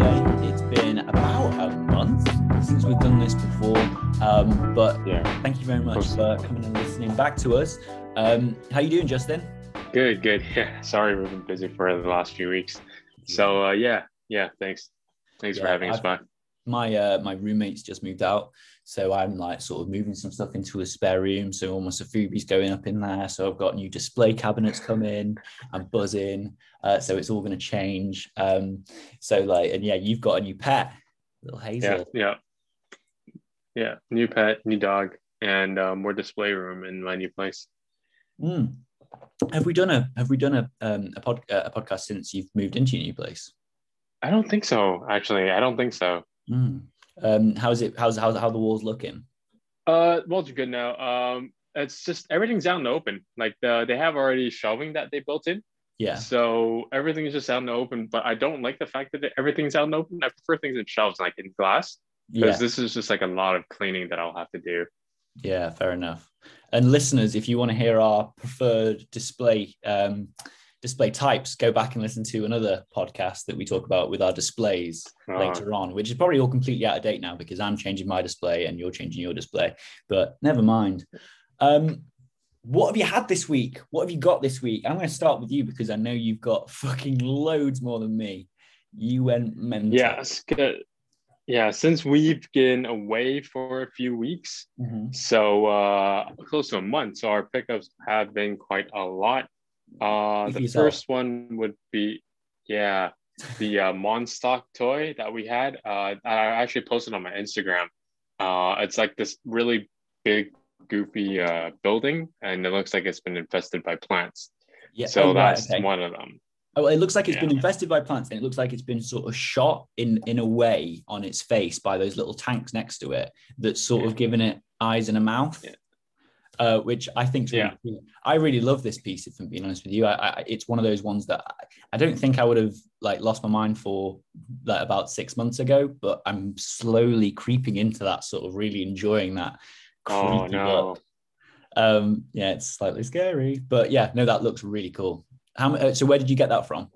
Monday. It's been about a month since we've done this before, but thank you very much for coming and listening back to us. How you doing, Justin? Good. Yeah, sorry we've been busy for the last few weeks. So thanks for having us back. My roommate's just moved out, so I'm like sort of moving some stuff into a spare room, so almost a Fubi's going up in there, so I've got new display cabinets come in and buzzing, so it's all going to change. You've got a new pet, little Hazel. Yeah, new pet, new dog, and more display room in my new place. Have we done a podcast since you've moved into your new place? I don't think so. How's the wall's looking? Walls are good now. It's just everything's out in the open. Like they have already shelving that they built in. Yeah. So everything is just out in the open. But I don't like the fact that everything's out in the open. I prefer things in shelves, like in glass, because this is just like a lot of cleaning that I'll have to do. Yeah, fair enough. And listeners, if you want to hear our preferred display types, go back and listen to another podcast that we talk about with our displays later on, which is probably all completely out of date now because I'm changing my display and you're changing your display, but never mind. What have you had this week? What have you got this week? I'm going to start with you because I know you've got fucking loads more than me. You went mental. Yeah, since we've been away for a few weeks, so close to a month, so our pickups have been quite a lot. The first one would be the Monstock toy that we had. I actually posted on my Instagram. It's like this really big goofy building, and it looks like it's been infested by plants. One of them. Oh, it looks like it's been infested by plants, and it looks like it's been sort of shot in a way on its face by those little tanks next to it that's sort of giving it eyes and a mouth. Yeah. Which I think really cool. I really love this piece, if I'm being honest with you. It's one of those ones that I don't think I would have like lost my mind for like about 6 months ago, but I'm slowly creeping into that, sort of really enjoying that. Oh no! It's slightly scary, but that looks really cool. So where did you get that from?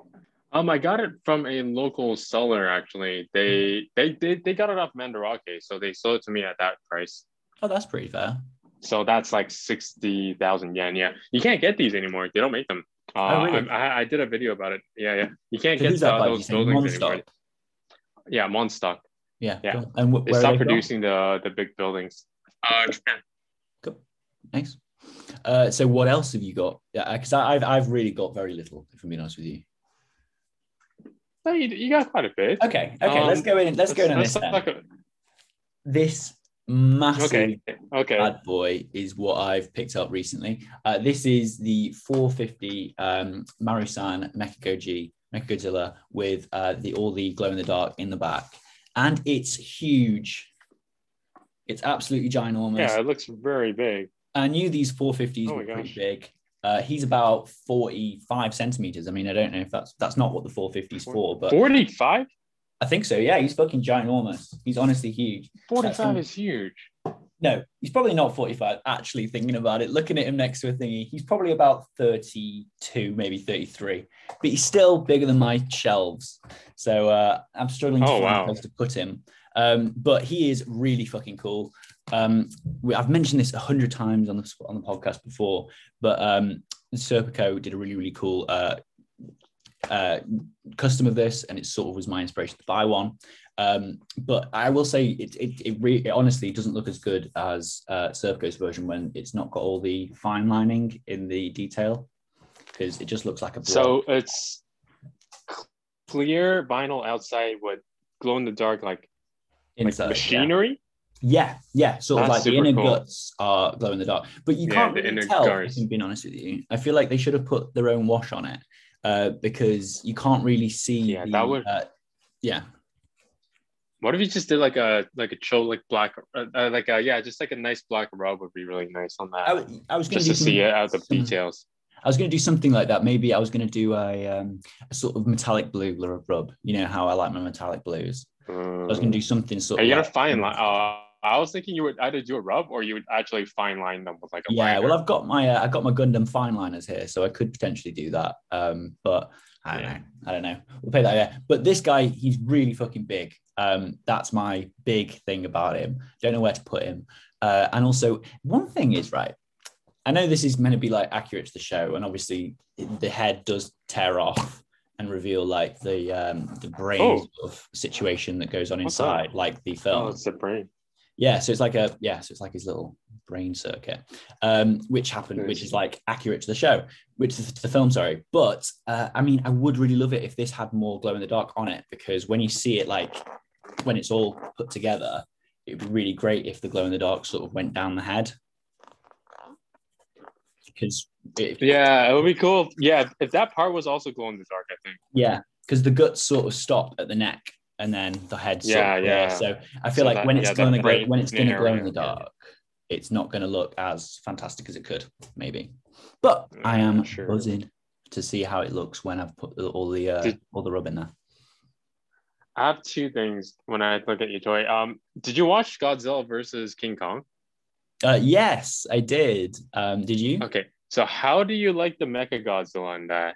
I got it from a local seller actually. They got it off Mandarake, so they sold it to me at that price. Oh, that's pretty fair. So that's like 60,000 yen. Yeah, you can't get these anymore. They don't make them. Really? I did a video about it. Yeah. You can't get those buildings anymore. Yeah, Monstock. Yeah. Cool. And they stopped producing the big buildings. Japan. Cool. Thanks. So what else have you got? Yeah, because I've really got very little, if I'm being honest with you. No, you got quite a bit. Okay. Let's go in. This massive bad boy is what I've picked up recently. This is the 450 Marusan Mechagodzilla with all the glow in the dark in the back, and it's huge. It's absolutely ginormous. Yeah, it looks very big. I knew these 450s were pretty big. He's about 45 centimeters. I mean, I don't know if that's not what the 450's for, but 45. I think so, yeah. He's fucking ginormous. He's honestly huge. 45 is huge. No, he's probably not 45. Actually, thinking about it, looking at him next to a thingy, he's probably about 32, maybe 33. But he's still bigger than my shelves. So I'm struggling to find a place to put him. But he is really fucking cool. I've mentioned this 100 times on the podcast before, but Serpico did a really, really cool custom of this, and it sort of was my inspiration to buy one, but I will say it honestly doesn't look as good as Servco's version when it's not got all the fine lining in the detail, because it just looks like a block. So it's clear vinyl outside with glow in the dark like inside, like machinery. Yeah, sort of. That's like the inner guts are glow in the dark, but you can't really tell, if I'm being honest with you. I feel like they should have put their own wash on it. Because you can't really see. Yeah, that would. What if you just did like a chill, like black, just like a nice black rub would be really nice on that. I was going to see it out of details. I was going to do something like that. Maybe I was going to do a sort of metallic blue rub. You know how I like my metallic blues. I was going to do something sort of. Are you gonna fine line? I was thinking you would either do a rub or you would actually fine line them with like a liner. Well, I've got my Gundam fine liners here, so I could potentially do that. But I don't know. We'll put that there. But this guy, he's really fucking big. That's my big thing about him. Don't know where to put him. And also, one thing is, right, I know this is meant to be like accurate to the show, and obviously the head does tear off and reveal like the brain sort of situation that goes on inside, like the film. Oh, it's the brain. Yeah, so it's like his little brain circuit, which is like accurate to the show, which is to the film, sorry. But I mean, I would really love it if this had more glow in the dark on it, because when you see it, like when it's all put together, it'd be really great if the glow in the dark sort of went down the head. Because it would be cool. Yeah, if that part was also glow in the dark, I think. Yeah, because the guts sort of stop at the neck, and then the head. So I feel like when it's going to glow in the dark, it's not going to look as fantastic as it could, maybe. But I am buzzing to see how it looks when I've put all the rub in there. I have two things when I look at your toy. Did you watch Godzilla versus King Kong? Yes, I did. Did you? Okay. So how do you like the Mechagodzilla in that?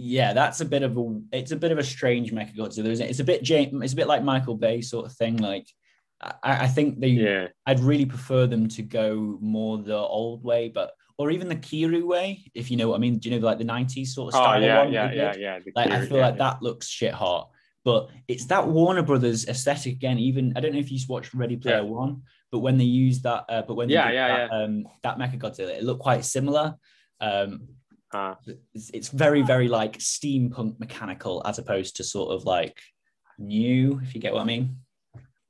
Yeah, that's a bit of a strange Mechagodzilla, isn't it? It's a bit like Michael Bay sort of thing. Like, I think I'd really prefer them to go more the old way, or even the Kiru way, if you know what I mean. Do you know, like the 90s sort of style? Yeah. That looks shit hot, but it's that Warner Brothers aesthetic again. Even, I don't know if you watched Ready Player One, but when they used that, that Mechagodzilla, it looked quite similar. It's very, very like steampunk mechanical, as opposed to sort of like new, if you get what I mean.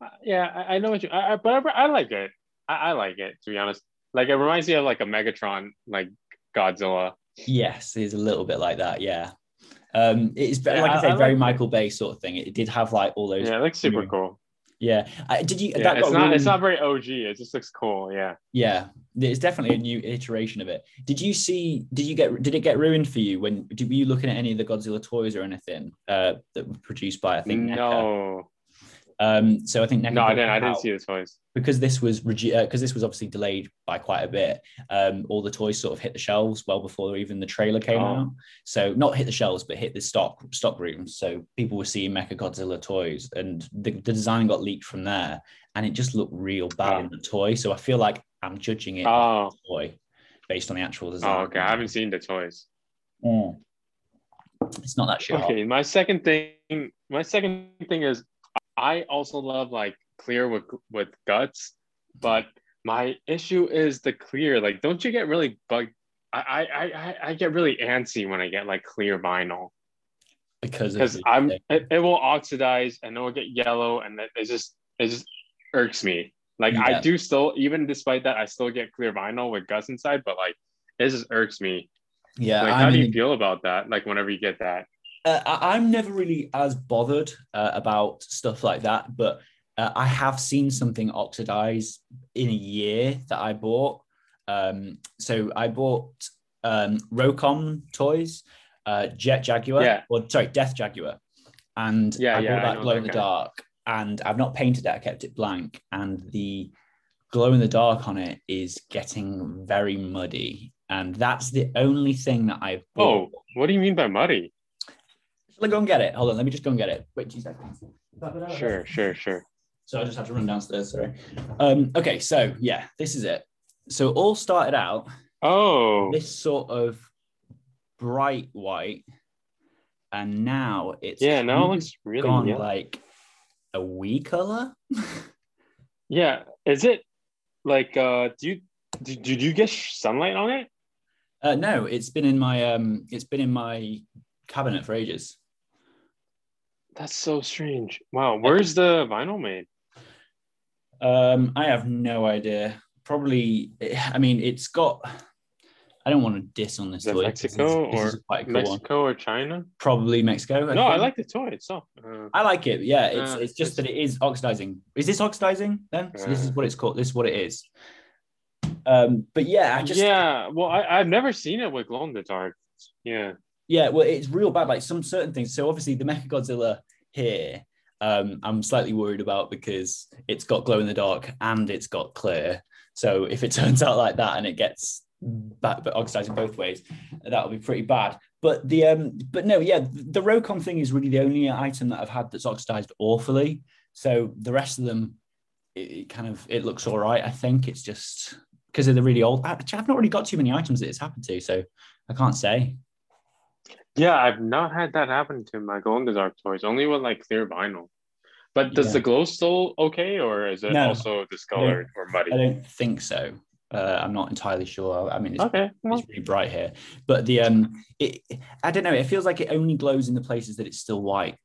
I know what you. But I like it. I like it, to be honest. Like, it reminds me of like a Megatron, like Godzilla. Yes, it's a little bit like that. Yeah, it's like I say, very Michael Bay sort of thing. It did have like all those. Yeah, it looks super cool. Yeah, did you? Yeah, that it's not very OG. It just looks cool. Yeah. Yeah, it's definitely a new iteration of it. Did you see? Did it get ruined for you when? Were you looking at any of the Godzilla toys or anything that were produced by? I think no. So I think Neko, no, I didn't see the toys, because this was obviously delayed by quite a bit. All the toys sort of hit the shelves well before even the trailer came out. So not hit the shelves, but hit the stock rooms. So people were seeing Mechagodzilla toys, and the design got leaked from there, and it just looked real bad in the toy. So I feel like I'm judging it by the toy based on the actual design. Oh, okay, I haven't seen the toys. It's not that shit. Okay, my second thing is, I also love like clear with guts, but my issue is the clear. Like, don't you get really bugged? I get really antsy when I get like clear vinyl, because it will oxidize and it will get yellow, and it just irks me. Like, I do still, even despite that, I still get clear vinyl with guts inside, but like, it just irks me. Yeah. Like, how do you feel about that? Like, whenever you get that. I'm never really as bothered about stuff like that, but I have seen something oxidize in a year that I bought. So I bought Rocom toys, Jet Jaguar, Death Jaguar, and I bought that glow in the dark, and I've not painted it, I kept it blank, and the glow in the dark on it is getting very muddy, and that's the only thing that I've bought. Oh, what do you mean by muddy? Let's go and get it. Hold on, let me just go and get it. Wait 2 seconds. Sure. So I just have to run downstairs, sorry. Okay, so yeah, this is it. So it all started out this sort of bright white, and now it's now it's really gone like a wee color. Yeah, is it like did you get sunlight on it? No, it's been in my cabinet for ages. That's so strange. Wow, where's the vinyl made? I have no idea. Probably, I mean, it's got. I don't want to diss on this toy. Mexico or China? Probably Mexico. I think. I like the toy itself. I like it. Yeah, it's just that it is oxidizing. Is this oxidizing then? So this is what it's called. This is what it is. But yeah, I've never seen it with glow in the dark. Yeah. Yeah, well, it's real bad, like some certain things. So obviously the Mechagodzilla here, I'm slightly worried about, because it's got glow in the dark and it's got clear. So if it turns out like that and it gets but oxidized in both ways, that would be pretty bad. But the but no, yeah, the Rokon thing is really the only item that I've had that's oxidized awfully. So the rest of them, it looks all right. I think it's just because they're really old. I've not really got too many items that it's happened to, so I can't say. Yeah, I've not had that happen to my Glow in the Dark toys. Only with like clear vinyl. But does the glow still okay, or is it also discolored or muddy? I don't think so. I'm not entirely sure. I mean, it's really bright here, but the I don't know. It feels like it only glows in the places that it's still white,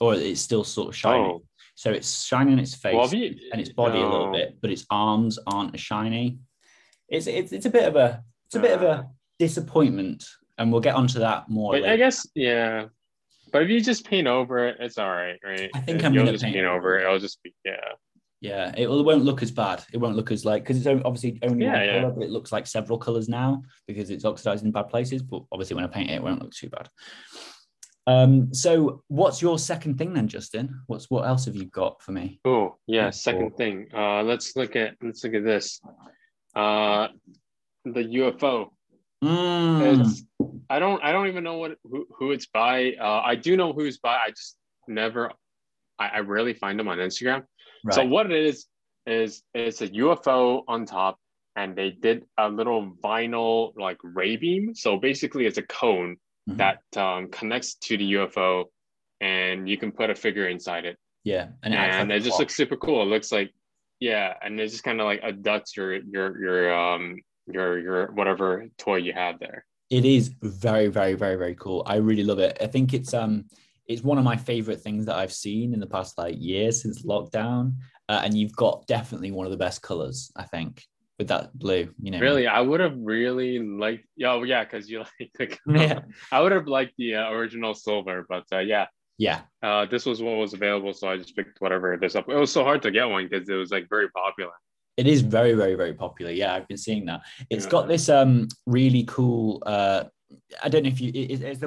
or it's still sort of shiny. Oh. So it's shiny on its face and its body a little bit, but its arms aren't as shiny. It's a bit of a disappointment, and we'll get onto that more. But later. I guess But if you just paint over it, it's all right, right? I think you'll just paint over it. It'll just be Yeah, it won't look as bad. It won't look as because it's obviously only one color, but it looks like several colors now because it's oxidized in bad places. But obviously, when I paint it, it won't look too bad. So what's your second thing then, Justin? What else have you got for me? Oh yeah, second thing. Let's look at this. The UFO. I don't even know who it's by. I do know who's by. I just never. I rarely find them on Instagram. Right. So what it is it's a UFO on top, and they did a little vinyl like ray beam. So basically it's a cone that connects to the UFO, and you can put a figure inside it. Yeah. And it just looks super cool. It looks like, and it just kind of like adducts your whatever toy you have there. It is very, very, very, very cool. I really love it. I think it's one of my favorite things that I've seen in the past year since lockdown. And you've got definitely one of the best colors, I think, with that blue. You know, really, I would have really liked. Oh yeah, because you like the color. Yeah. I would have liked the original silver, but yeah. This was what was available, so I just picked whatever this up. It was so hard to get one because it was very popular. It is very, very, very popular. Yeah, I've been seeing that. It's got this really cool. I don't know if you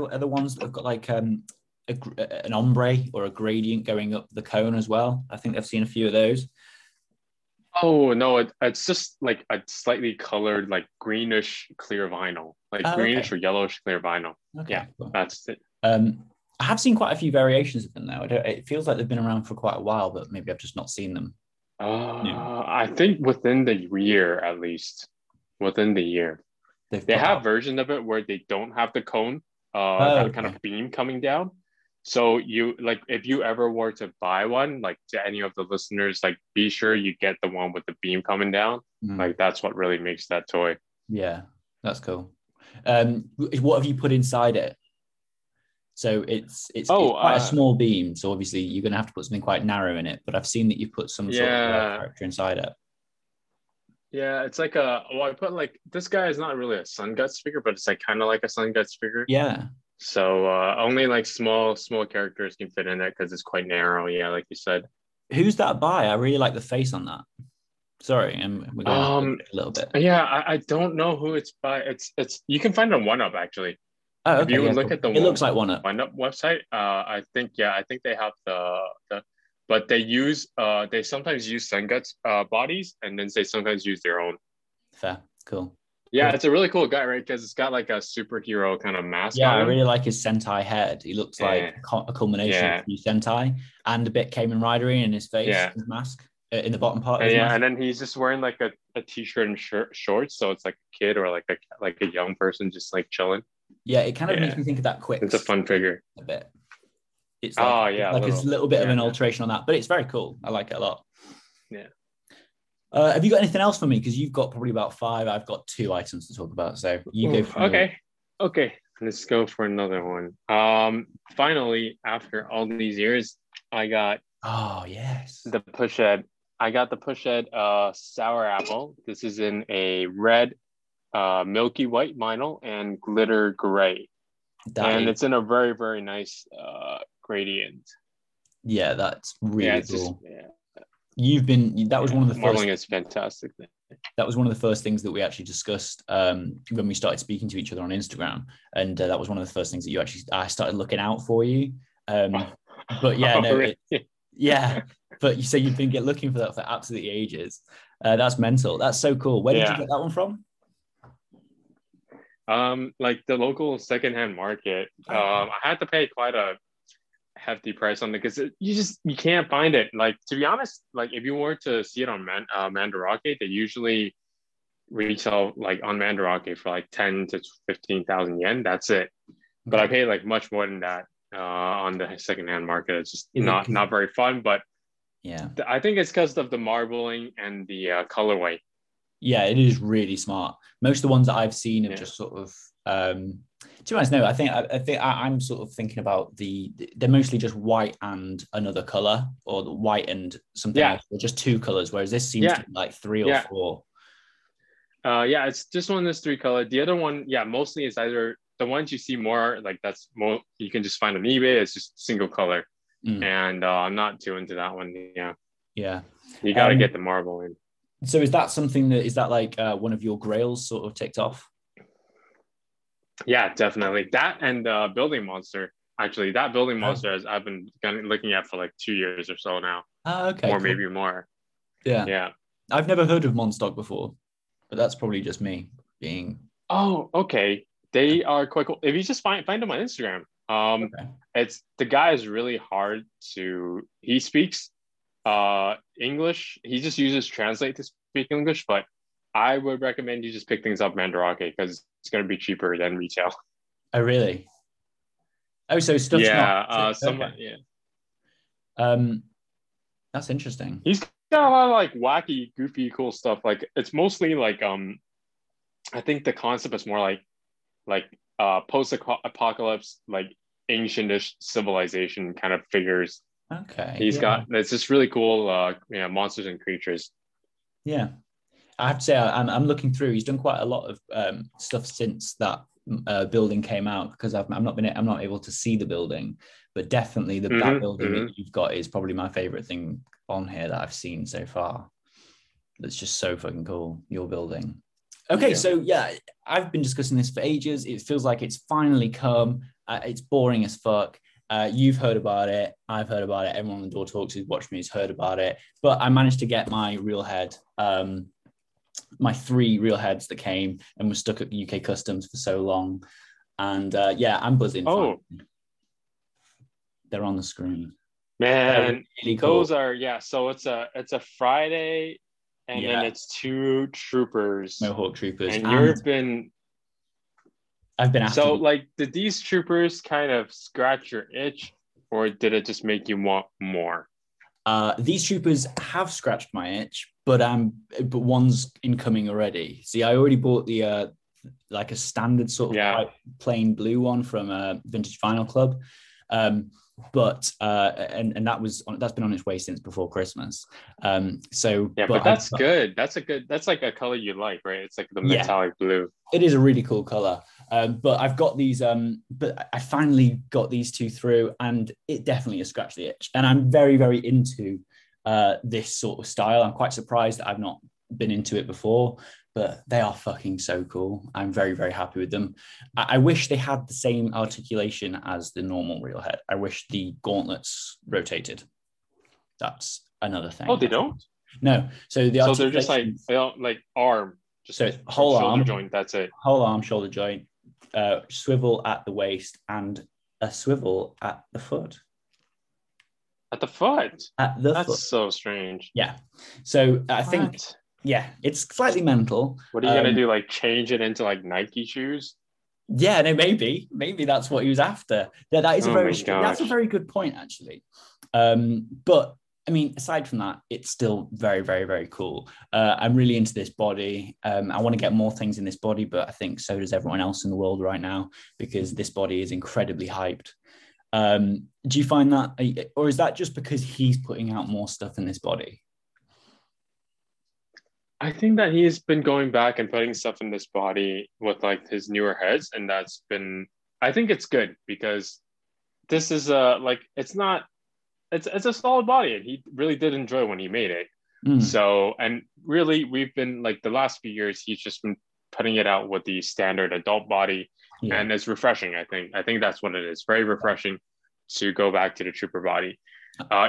are the ones that have got an ombre or a gradient going up the cone as well. I think I've seen a few of those. Oh no, it's just like a slightly colored, greenish clear vinyl, greenish or yellowish clear vinyl. Okay, yeah, cool. That's it. I have seen quite a few variations of them though. It feels like they've been around for quite a while, but maybe I've just not seen them. I think within the year, they have versions of it where they don't have the cone, kind of beam coming down. So you if you ever were to buy one, to any of the listeners, be sure you get the one with the beam coming down. That's what really makes that toy. Yeah, that's cool. What have you put inside it? So it's quite a small beam. So obviously you're going to have to put something quite narrow in it. But I've seen that you've put some sort of character inside it. Yeah, it's I put this guy is not really a Sungods figure, but it's kind of like a Sungods figure. Yeah. So only small characters can fit in it because it's quite narrow. Yeah, like you said. Who's that by? I really like the face on that. Sorry, we're going a little bit. Yeah, I don't know who it's by. It's you can find it on One Up actually. Oh, okay, if you look at the One Up website, I think they have but they use they sometimes use Sunguts bodies, and then they sometimes use their own. Fair, cool. Yeah, cool. It's a really cool guy, right? Because it's got a superhero kind of mask. Yeah, on I really him. Like his Sentai head. He looks like a culmination of new Sentai and a bit Kamen Ridery in his face, his mask in the bottom part. And then he's just wearing a t-shirt and shorts, so it's a kid or a young person just chilling. Yeah, it kind of makes me think of that Quick. It's a fun figure. A bit. It's it's a little bit of an alteration on that, but it's very cool. I like it a lot. Yeah. Have you got anything else for me? Because you've got probably about five. I've got two items to talk about. So you go for another. Okay. Let's go for another one. Finally, after all these years, I got the Pushead. I got the Pushead Sour Apple. This is in a red milky white vinyl and glitter gray. And it's in a very, very nice gradient. Yeah, that's really cool. Modeling is fantastic. That was one of the first things that we actually discussed when we started speaking to each other on Instagram. And that was one of the first things that I started looking out for you. But you said you've been looking for that for absolutely ages. That's mental. That's so cool. Where did you get that one from? Like the local secondhand market, I had to pay quite a hefty price on it because you can't find it. Like, to be honest, like if you were to see it on Mandarake, they usually retail like on Mandarake for like 10 to 15,000 yen. That's it. But I paid like much more than that on the secondhand market. It's just not very fun. But yeah, I think it's because of the marbling and the colorway. Yeah, it is really smart. Most of the ones that I've seen have just sort of. To be honest, no, I think I'm sort of thinking about they're mostly just white and another color, or the white and something else. They're just two colors, whereas this seems to be like three or four. Yeah, it's just one that's three color. The other one, mostly it's either the ones you see more, like that's more you can just find on eBay. It's just single color, and I'm not too into that one. Yeah, you got to get the marble in. So is that something that like one of your grails sort of ticked off? Yeah, definitely that, and building monster. Actually, that building monster has I've been looking at for like 2 years or so now. Okay, or maybe more. Yeah. I've never heard of Monstock before, but that's probably just me being. Oh, okay. They are quite cool. If you just find them on Instagram, it's the guy is really hard to. He speaks English. He just uses translate to speak English, but I would recommend you just pick things up Mandarake because it's going to be cheaper than retail. Oh, really? Oh, so stuff's not. That's interesting. He's got a lot of like wacky, goofy, cool stuff. Like it's mostly like I think the concept is more like post-apocalypse, like ancientish civilization kind of figures. Okay. He's got it's just really cool. Monsters and creatures. Yeah. I have to say, I'm looking through. He's done quite a lot of stuff since that building came out because I'm not able to see the building, but definitely that building that you've got is probably my favorite thing on here that I've seen so far. That's just so fucking cool. Your building. Okay, so I've been discussing this for ages. It feels like it's finally come. It's boring as fuck. You've heard about it. I've heard about it. Everyone on the Door Talks who's watched me has heard about it. But I managed to get my Real Head. My three Real Heads that came and were stuck at UK Customs for so long. And I'm buzzing. Oh, they're on the screen. Man, really cool. Those are, so it's a Friday and then it's two troopers. Mohawk troopers. And I've been after. So like, did these troopers kind of scratch your itch or did it just make you want more? These troopers have scratched my itch, but one's incoming already. See, I already bought the like a standard sort of plain blue one from Vintage Vinyl Club, but that's been on its way since before Christmas. But that's good. That's like a color you like, right? It's like the metallic blue. It is a really cool color. But I've got these, but I finally got these two through and it definitely has scratched the itch. And I'm very, very into this sort of style. I'm quite surprised that I've not been into it before, but they are fucking so cool. I'm very, very happy with them. I wish they had the same articulation as the normal Real Head. I wish the gauntlets rotated. That's another thing. Oh, they don't? No. So they're just like, they don't like arm. Just so it's whole arm joint. That's it. Whole arm, shoulder joint. Swivel at the waist and a swivel at the foot. At the foot? At the foot. That's so strange. Yeah. So I think, it's slightly mental. What are you going to do? Like change it into like Nike shoes? Yeah, no, maybe that's what he was after. Yeah, that is that's a very good point, actually. But I mean, aside from that, it's still very, very, very cool. I'm really into this body. I want to get more things in this body, but I think so does everyone else in the world right now because this body is incredibly hyped. Do you find that, or is that just because he's putting out more stuff in this body? I think that he's been going back and putting stuff in this body with like his newer heads, and that's been. I think it's good because this is it's not. It's a solid body, and he really did enjoy when he made it. So, and really, we've been like the last few years, he's just been putting it out with the standard adult body, and it's refreshing. I think that's what it is. Very refreshing to go back to the trooper body.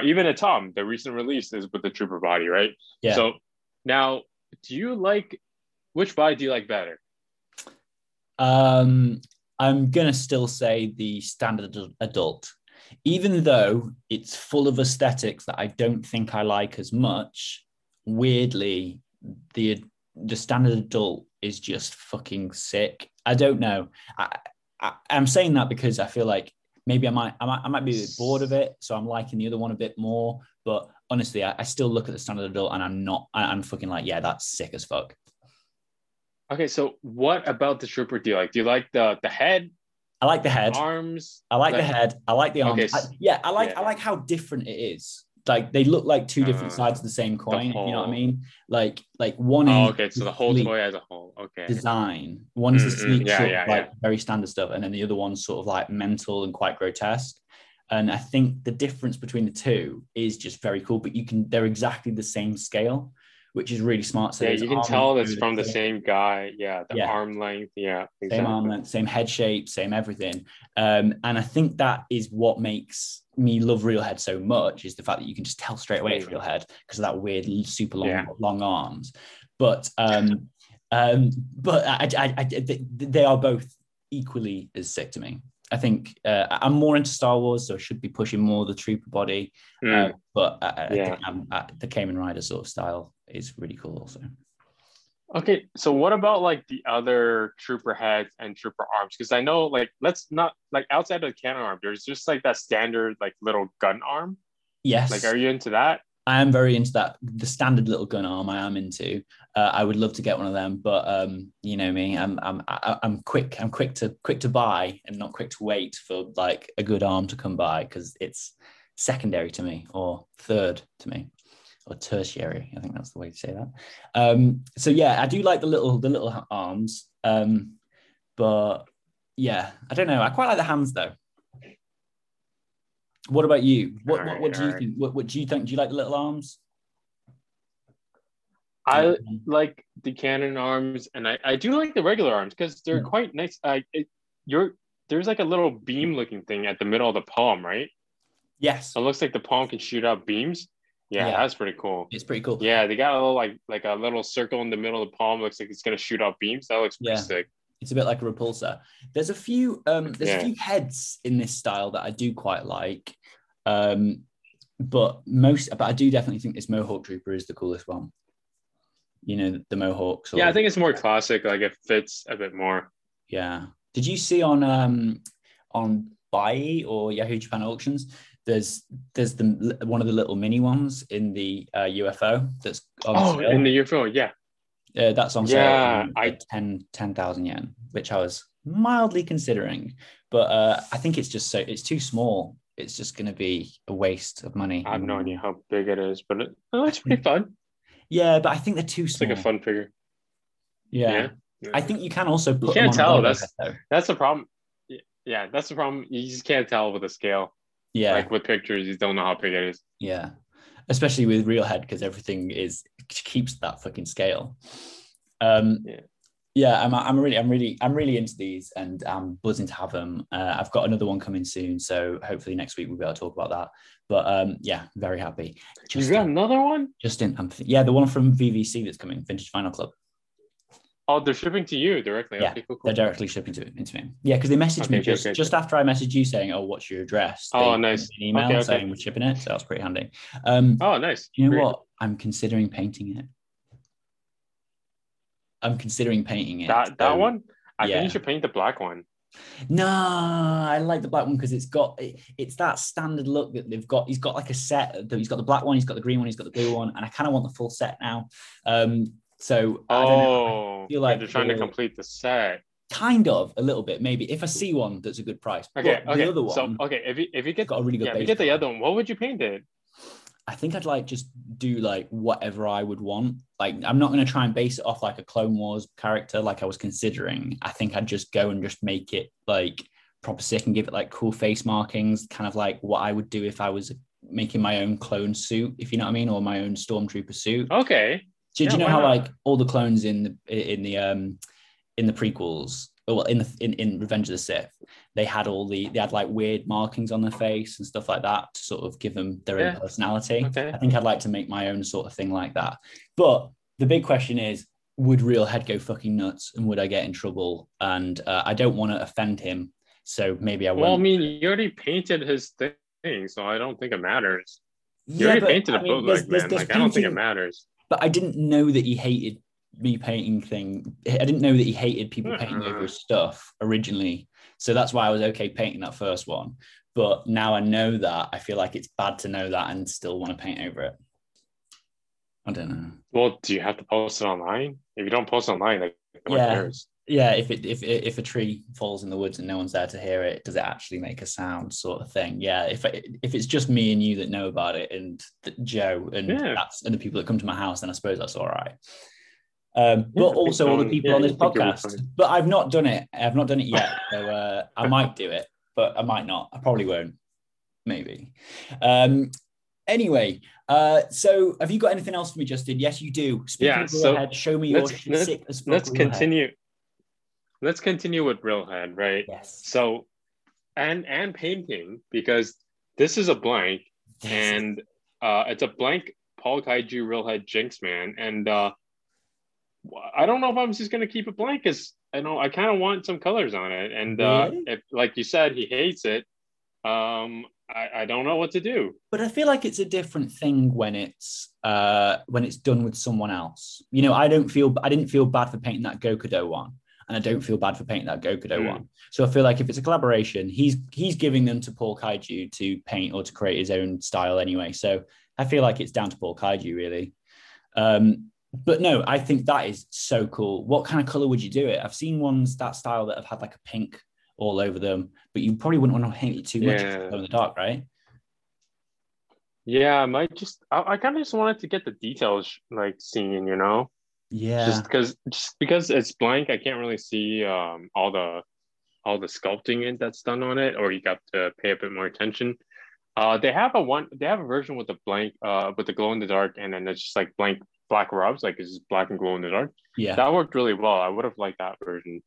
Even at Tom, the recent release is with the trooper body, right? Yeah. So now, which body do you like better? I'm going to still say the standard adult, even though it's full of aesthetics that I don't think I like as much. Weirdly, the standard adult is just fucking sick. I don't know. I'm saying that because I feel like maybe I might be a bit bored of it, so I'm liking the other one a bit more. But honestly, I still look at the standard adult and I'm fucking like, yeah, that's sick as fuck. Okay, so what about the trooper do you like? Do you like the head? I like the head. Arms. I like the head. I like the arms. Okay. I like how different it is. Like they look like two different sides of the same coin. You know what I mean? Like one. Oh, okay. So the whole toy as a whole. Okay. Design. One is the sleek, very standard stuff, and then the other one's sort of like mental and quite grotesque. And I think the difference between the two is just very cool. But they're exactly the same scale, which is really smart. So yeah, you can tell it's from the same guy. Yeah, the arm length. Yeah, exactly. Same arm length, same head shape, same everything. And I think that is what makes me love Real Head so much, is the fact that you can just tell straight away it's Real Head because of that weird, super long arms. But they are both equally as sick to me. I think I'm more into Star Wars, so I should be pushing more the trooper body. But I think the Kamen Rider sort of style is really cool also. Okay, so what about like the other trooper heads and trooper arms? Because I know outside of the cannon arm, there's just like that standard like little gun arm. Yes. Like, are you into that? I am very into that. The standard little gun arm I am into. I would love to get one of them, but you know me, I'm quick to buy and not quick to wait for like a good arm to come by, because it's secondary to me, or third to me, or tertiary. I think that's the way to say that. So yeah, I do like the little arms. But yeah, I don't know. I quite like the hands though. What about you? What do you think? What do you think? Do you like the little arms? I like the cannon arms, and I do like the regular arms because they're quite nice. There's like a little beam looking thing at the middle of the palm, right? Yes. So it looks like the palm can shoot out beams. Yeah, that's pretty cool. It's pretty cool. Yeah, they got a little like a little circle in the middle of the palm. Looks like it's gonna shoot out beams. That looks pretty sick. It's a bit like a repulsor. There's a few heads in this style that I do quite like, but I do definitely think this Mohawk trooper is the coolest one. You know, the Mohawks. I think it's more classic. Like it fits a bit more. Yeah. Did you see on Bai or Yahoo Japan auctions? There's the one of the little mini ones in the UFO. That's sale. In the UFO. Yeah. That's on sale for 10,000 yen, which I was mildly considering, but I think it's just it's too small. It's just going to be a waste of money. I have no idea how big it is, but it's pretty fun. Yeah, but I think they're too small. It's like a fun figure. Yeah. I think you can also put. You can't tell. That's the problem. Yeah, that's the problem. You just can't tell with the scale. Yeah, like with pictures, you don't know how big it is. Yeah. Especially with Real Head, because everything keeps that fucking scale. I'm really into these, and I'm buzzing to have them. I've got another one coming soon, so hopefully next week we'll be able to talk about that. But very happy. Justin, you got another one? Justin, the one from VVC that's coming, Vintage Vinyl Club. Oh, they're shipping to you directly. Yeah, okay, cool. They're directly shipping into me. Yeah, because they messaged me just after I messaged you saying, "Oh, what's your address?" Oh, nice. An email saying we're shipping it, so that's pretty handy. Oh, nice. You know what? I'm considering painting it. That one? I think you should paint the black one. No, I like the black one because it's that standard look that they've got. He's got like a set. He's got the black one. He's got the green one. He's got the blue one, and I kind of want the full set now. So I don't know. I feel like they're trying to complete the set, kind of a little bit, maybe. If I see one that's a good price, okay. The other one. So if you get a really good, if you get the other one, what would you paint it? I think I'd like just do like whatever I would want. Like I'm not going to try and base it off like a Clone Wars character, like I was considering. I think I'd just go and just make it like proper sick and give it like cool face markings, kind of like what I would do if I was making my own clone suit, if you know what I mean, or my own stormtrooper suit. Okay. Do you know how like all the clones in the prequels, or in Revenge of the Sith, they had like weird markings on their face and stuff like that to sort of give them their own personality. Okay. I think I'd like to make my own sort of thing like that. But the big question is, would Real Head go fucking nuts and would I get in trouble? And I don't want to offend him, so maybe I won't. Well, I mean, you already painted his thing, so I don't think it matters. You already painted a book, like, man. Like, I don't think it matters. But I didn't know that he hated me painting thing. I didn't know that he hated people painting over his stuff originally. So that's why I was okay painting that first one. But now I know that, I feel like it's bad to know that and still want to paint over it. I don't know. Well, do you have to post it online? If you don't post it online, like, no one cares. Yeah, if a tree falls in the woods and no one's there to hear it, does it actually make a sound, sort of thing? Yeah, if it's just me and you that know about it, and Joe and that's, and the people that come to my house, then I suppose that's all right. But also all the people on this podcast. But I've not done it. I've not done it yet. So I might do it, but I might not. I probably won't. Maybe. Anyway, so have you got anything else for me, Justin? Yes, you do. Speaking of Real Head, show me your sick as fuck. Let's continue with Real Head, right? Yes. So, and painting, because this is a blank, and it's a blank Paul Kaiju Real Head Jinx Man, and I don't know if I'm just gonna keep it blank, because I know I kind of want some colors on it, and if, like you said, he hates it. I don't know what to do. But I feel like it's a different thing when it's done with someone else. You know, I didn't feel bad for painting that Gokudo one, and I don't feel bad for painting that Gokudo one. So I feel like if it's a collaboration, he's giving them to Paul Kaiju to paint or to create his own style anyway. So I feel like it's down to Paul Kaiju, really. But no, I think that is so cool. What kind of color would you do it? I've seen ones that style that have had like a pink all over them, but you probably wouldn't want to paint it too much in the dark, right? Yeah, I kind of just wanted to get the details like seen, you know? Yeah. Just because it's blank, I can't really see all the sculpting that's done on it, or you got to pay a bit more attention. They have a version with the blank, with the glow in the dark, and then it's just like blank black rubs, like it's just black and glow in the dark. Yeah, that worked really well. I would have liked that version.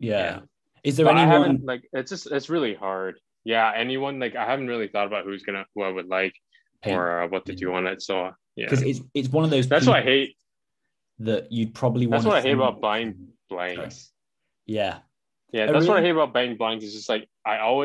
Yeah. Is there anyone like it's really hard? Yeah, anyone like I haven't really thought about who I would like or what to do on it. So yeah, because it's one of those. That's what I hate. That you'd probably want. That's what I hate about buying blanks. Yeah, yeah. That's what I hate about buying blanks. It's just like I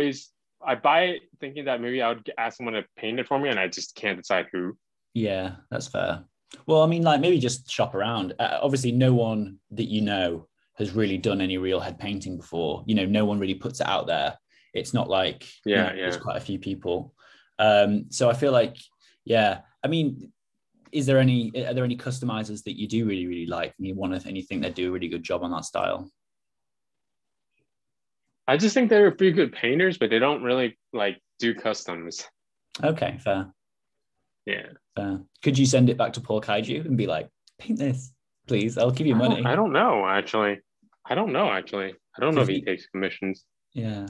buy it thinking that maybe I would ask someone to paint it for me, and I just can't decide who. Yeah, that's fair. Well, I mean, like maybe just shop around. Obviously, no one that you know has really done any Real Head painting before. You know, no one really puts it out there. It's not like, there's quite a few people. So I feel like, I mean, are there any customizers that you do really, really like and you think they do a really good job on that style? I just think they're a few good painters, but they don't really like do customs. Okay, fair. Yeah. Fair. Could you send it back to Paul Kaiju and be like, paint this? Please, I'll give you money. I don't know, actually. I don't know if he takes commissions. Yeah.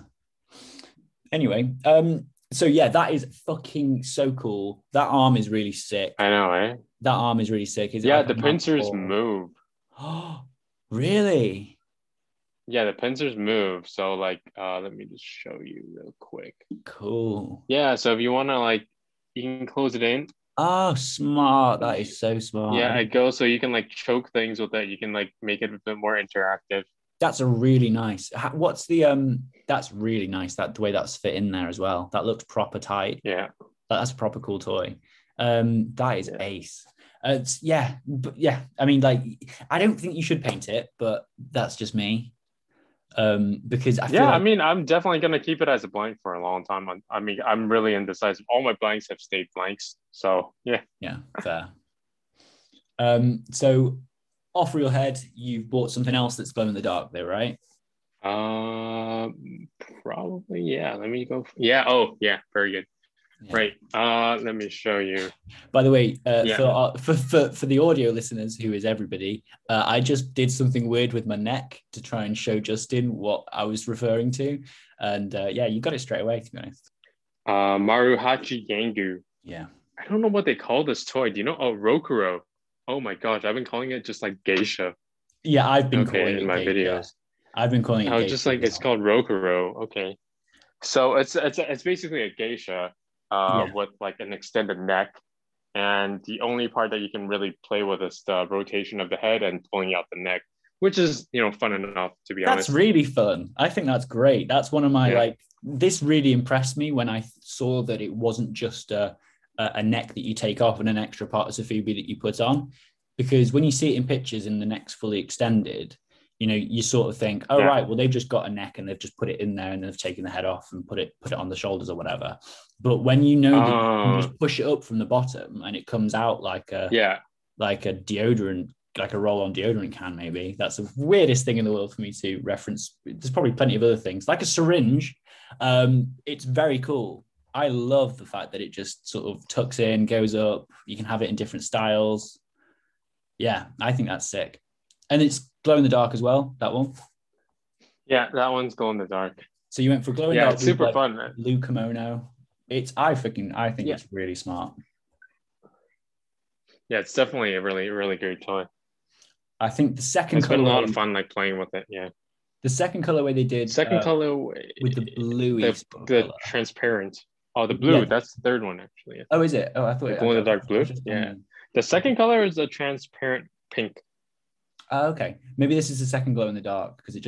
Anyway, so yeah, that is fucking so cool. That arm is really sick. I know, eh? That arm is really sick. The pincers move. Oh, really? Yeah, the pincers move. So, like, let me just show you real quick. Cool. Yeah, so if you want to, like, you can close it in. Oh, smart. That is so smart. Yeah, it goes so you can like choke things with it. You can like make it a bit more interactive. That's a really nice. What's the that's really nice, that the way that's fit in there as well. That looks proper tight. Yeah. That's a proper cool toy. That is ace. I mean, like, I don't think you should paint it, but that's just me. Because I feel I mean, I'm definitely going to keep it as a blank for a long time. I mean, I'm really indecisive. All my blanks have stayed blanks. So, yeah. Yeah, fair. So, off Real Head, you've bought something else that's glow in the dark there, right? Probably, yeah. Let me go. Yeah, oh, yeah, very good. Yeah. Right. Let me show you. By the way, for the audio listeners, who is everybody, I just did something weird with my neck to try and show Justin what I was referring to, and you got it straight away. To be honest, Maruhachi Yangu. Yeah, I don't know what they call this toy. Do you know? Oh, Rokuro. Oh my gosh, I've been calling it just like geisha. Yeah, I've been calling it in my videos. I've been calling it. I was just like, it's called Rokuro. Okay, so it's basically a geisha. With like an extended neck, And the only part that you can really play with is the rotation of the head and pulling out the neck, which is, you know, fun enough, to be honest. That's really fun. I think that's great. That's one of my, like, this really impressed me when I saw that it wasn't just a neck that you take off and an extra part of Sufubi that you put on. Because when you see it in pictures and the neck's fully extended, you know, you sort of think, oh, right, well, they've just got a neck and they've just put it in there and they've taken the head off and put it on the shoulders or whatever. But when you know that you can just push it up from the bottom and it comes out like a like a deodorant, like a roll-on deodorant can, maybe. That's the weirdest thing in the world for me to reference. There's probably plenty of other things. Like a syringe, it's very cool. I love the fact that it just sort of tucks in, goes up. You can have it in different styles. Yeah, I think that's sick. And it's glow in the dark as well, that one. Yeah, that one's glow in the dark. So you went for glow in the dark. Yeah, it's super fun, man. Blue kimono. I think it's really smart. Yeah, it's definitely a really, really great toy. I think the second colorway. It's been a lot of fun, like, playing with it, yeah. The second colorway they did. Second colorway. With the blue. The transparent. Oh, the blue. Yeah. That's the third one, actually. Yeah. Oh, is it? Oh, I thought it was. Glow in the dark blue. Yeah. The second color is the transparent pink. Oh, okay. Maybe this is the second glow in the dark, because it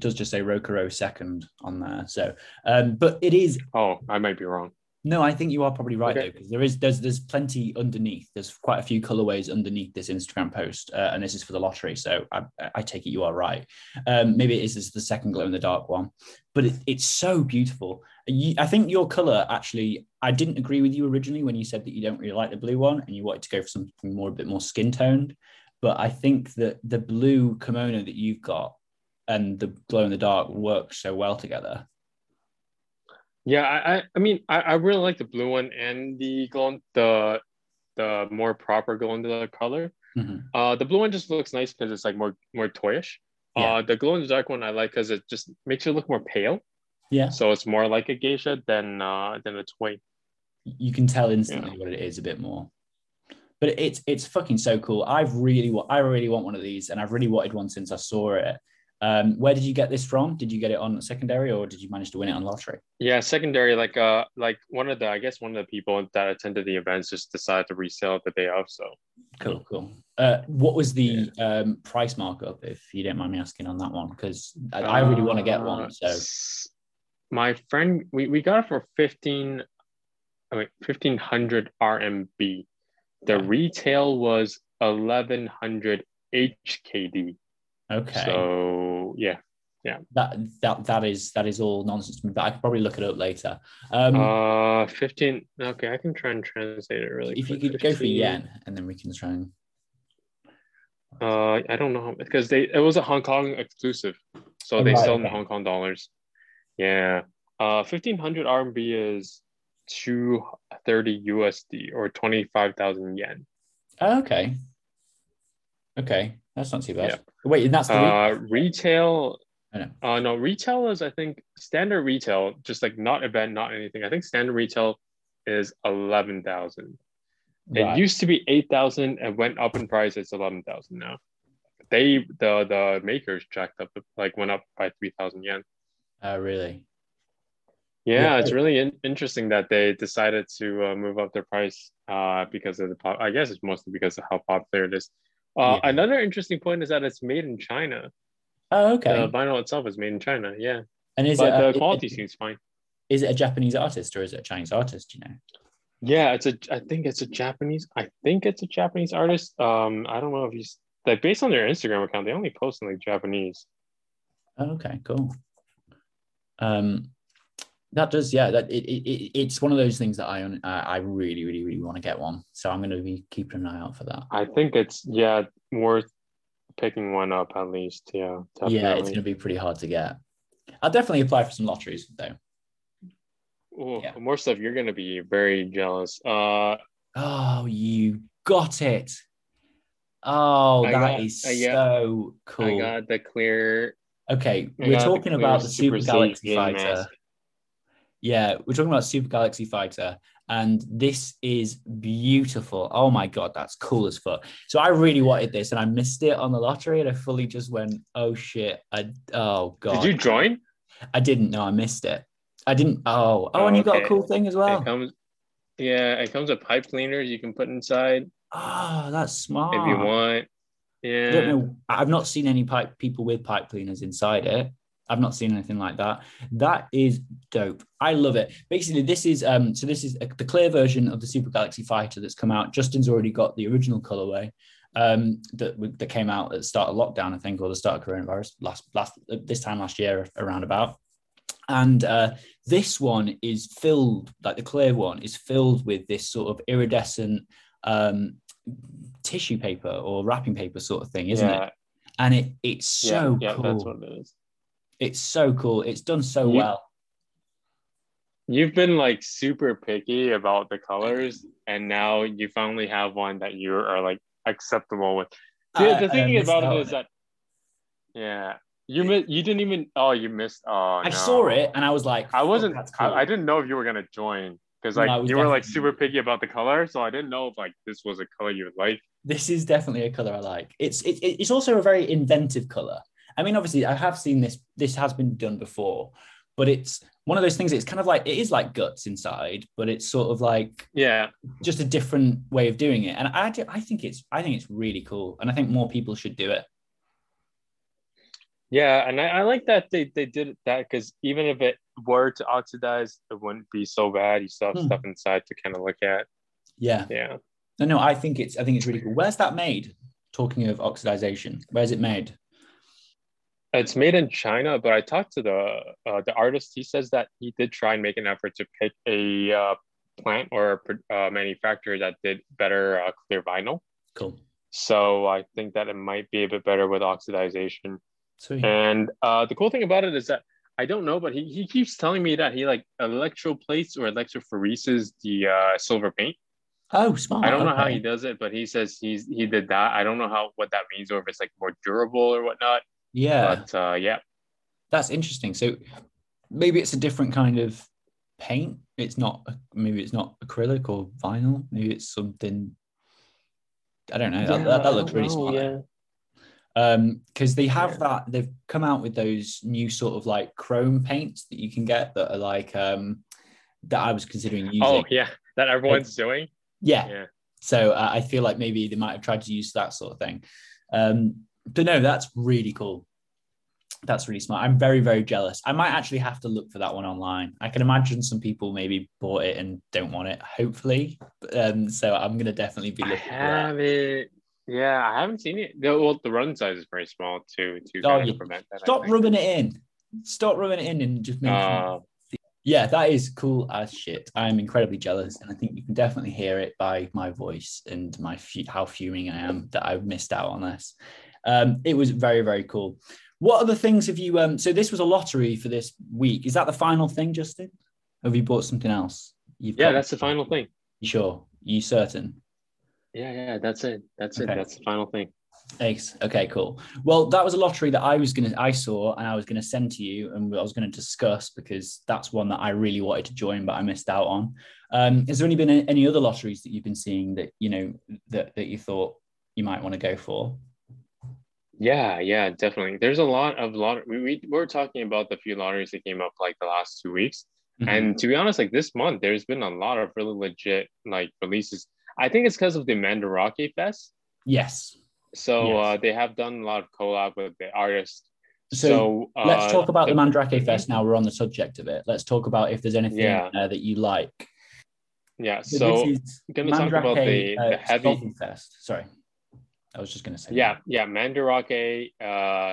does just say Rokuro second on there. So, but it is. Oh, I might be wrong. No, I think you are probably right, though, because there's plenty underneath. There's quite a few colorways underneath this Instagram post, and this is for the lottery. So I take it you are right. Maybe it is the second glow in the dark one, but it's so beautiful. I think your color, actually, I didn't agree with you originally when you said that you don't really like the blue one and you wanted to go for something more, a bit more skin toned. But I think that the blue kimono that you've got and the glow in the dark work so well together. Yeah, I mean, I really like the blue one and the more proper glow in the dark color. Mm-hmm. The blue one just looks nice because it's like more toyish. Yeah. The glow in the dark one I like because it just makes you look more pale. Yeah. So it's more like a geisha than a toy. You can tell instantly what it is a bit more. But it's fucking so cool. I really want one of these, and I've really wanted one since I saw it. Where did you get this from? Did you get it on secondary, or did you manage to win it on lottery? Yeah, secondary. Like one of the people that attended the events just decided to resell it the day of. So cool. What was the price markup, if you don't mind me asking, on that one? Because I really want to get one. So my friend, we got it for 1,500 RMB. The retail was 1,100 HKD. Okay. So yeah. That is all nonsense to me, but I could probably look it up later. 15. Okay, I can try and translate it really. If quick. You could go for yen, and then we can try and. I don't know because it was a Hong Kong exclusive, so they sell in Hong Kong dollars. Yeah. 1,500 RMB is 230 USD or 25,000 yen. Oh, okay. Okay. That's not too bad. Yeah. Wait, and that's the retail. No, retail is, I think, standard retail, just like not event, not anything. I think standard retail is 11,000. Right. It used to be 8,000 and went up in price. It's 11,000 now. The makers jacked up, went up by 3,000 yen. Oh, really? Yeah, it's really interesting that they decided to move up their price because of the pop. I guess it's mostly because of how popular it is. Another interesting point is that it's made in China. Oh, okay. The vinyl itself is made in China, yeah. And the quality seems fine. Is it a Japanese artist or is it a Chinese artist, you know? Yeah, I think it's a Japanese artist. I don't know if he's based on their Instagram account, they only post in Japanese. Okay, cool. That does, yeah. That it's one of those things that I really, really, really want to get one. So I'm going to be keeping an eye out for that. I think it's worth picking one up at least. Yeah, definitely. Yeah, it's going to be pretty hard to get. I'll definitely apply for some lotteries though. Oh, yeah. More stuff. You're going to be very jealous. Oh, you got it. Oh, so cool. I got the clear. Okay, we're talking about the Super Galaxy Fighter. Yeah, we're talking about Super Galaxy Fighter, and this is beautiful. Oh my God, that's cool as fuck. So I really wanted this, and I missed it on the lottery, and I fully just went, oh shit. Oh God. Did you join? I didn't. No, I missed it. I didn't. Oh, and you got a cool thing as well. It comes, Yeah, it comes with pipe cleaners you can put inside. Oh, that's smart. If you want. Yeah. I don't know. I've not seen any people with pipe cleaners inside it. I've not seen anything like that. That is dope. I love it. Basically, this is the clear version of the Super Galaxy Fighter that's come out. Justin's already got the original colorway that came out at the start of lockdown, I think, or the start of coronavirus this time last year around about. And this one is filled, like the clear one is filled with this sort of iridescent tissue paper or wrapping paper sort of thing, isn't it? And it's so cool. That's what it is. It's so cool. It's done so well. You've been like super picky about the colors, and now you finally have one that you are like acceptable with. The thing about it is that, you didn't even. Oh, you missed. Oh, I saw it and I was like, I wasn't. That's cool. I didn't know if you were gonna join because you were like super picky about the color, so I didn't know if like this was a color you would like. This is definitely a color I like. It's also a very inventive color. I mean, obviously, I have seen this. This has been done before, but it's one of those things. It's kind of like, it is like guts inside, but it's sort of like just a different way of doing it. And I think it's really cool, and I think more people should do it. Yeah, and I like that they did that, because even if it were to oxidize, it wouldn't be so bad. You still have stuff inside to kind of look at. Yeah. No, I think it's really cool. Where's that made? Talking of oxidization, where's it made? It's made in China, but I talked to the artist. He says that he did try and make an effort to pick a plant or a manufacturer that did better clear vinyl. Cool. So I think that it might be a bit better with oxidization. Sweet. And the cool thing about it is that I don't know, but he keeps telling me that he like electroplates or electrophoreses the silver paint. Oh, smart. I don't know how he does it, but he says he did that. I don't know what that means, or if it's like more durable or whatnot. Yeah. But that's interesting. So maybe it's a different kind of paint. Maybe it's not acrylic or vinyl. Maybe it's something, I don't know. Yeah, that looks really smart. Yeah. Because they have that, they've come out with those new sort of like chrome paints that you can get that are like that I was considering using. Oh yeah, that everyone's doing. Yeah. So I feel like maybe they might have tried to use that sort of thing. But no, that's really cool. That's really smart. I'm very, very jealous. I might actually have to look for that one online. I can imagine some people maybe bought it and don't want it, hopefully. So I'm going to definitely be looking for it. Yeah, I haven't seen it. Well, the run size is very small to prevent that. Stop rubbing it in. Stop rubbing it in and just make it. Yeah, that is cool as shit. I'm incredibly jealous. And I think you can definitely hear it by my voice and my how fuming I am that I've missed out on this. It was very, very cool. What other things have you so this was a lottery for this week. Is that the final thing, Justin? Have you bought something else? That's the final thing. You sure? You certain? Yeah, that's it. That's the final thing. Thanks. Okay, cool. Well, that was a lottery that I saw and I was gonna send to you, and I was gonna discuss, because that's one that I really wanted to join, but I missed out on. Has there been any other lotteries that you've been seeing that you know that you thought you might want to go for? Yeah, definitely. There's a lot. We were talking about the few lotteries that came up like the last 2 weeks, and to be honest, like this month, there's been a lot of really legit like releases. I think it's because of the Mandarake Fest. Yes. So they have done a lot of collab with the artists. So let's talk about the Mandarake Fest. Now we're on the subject of it. Let's talk about if there's anything that you like. Yeah. So I'm going to talk about the heavy fest. Sorry. I was just going to say. Yeah, Mandarake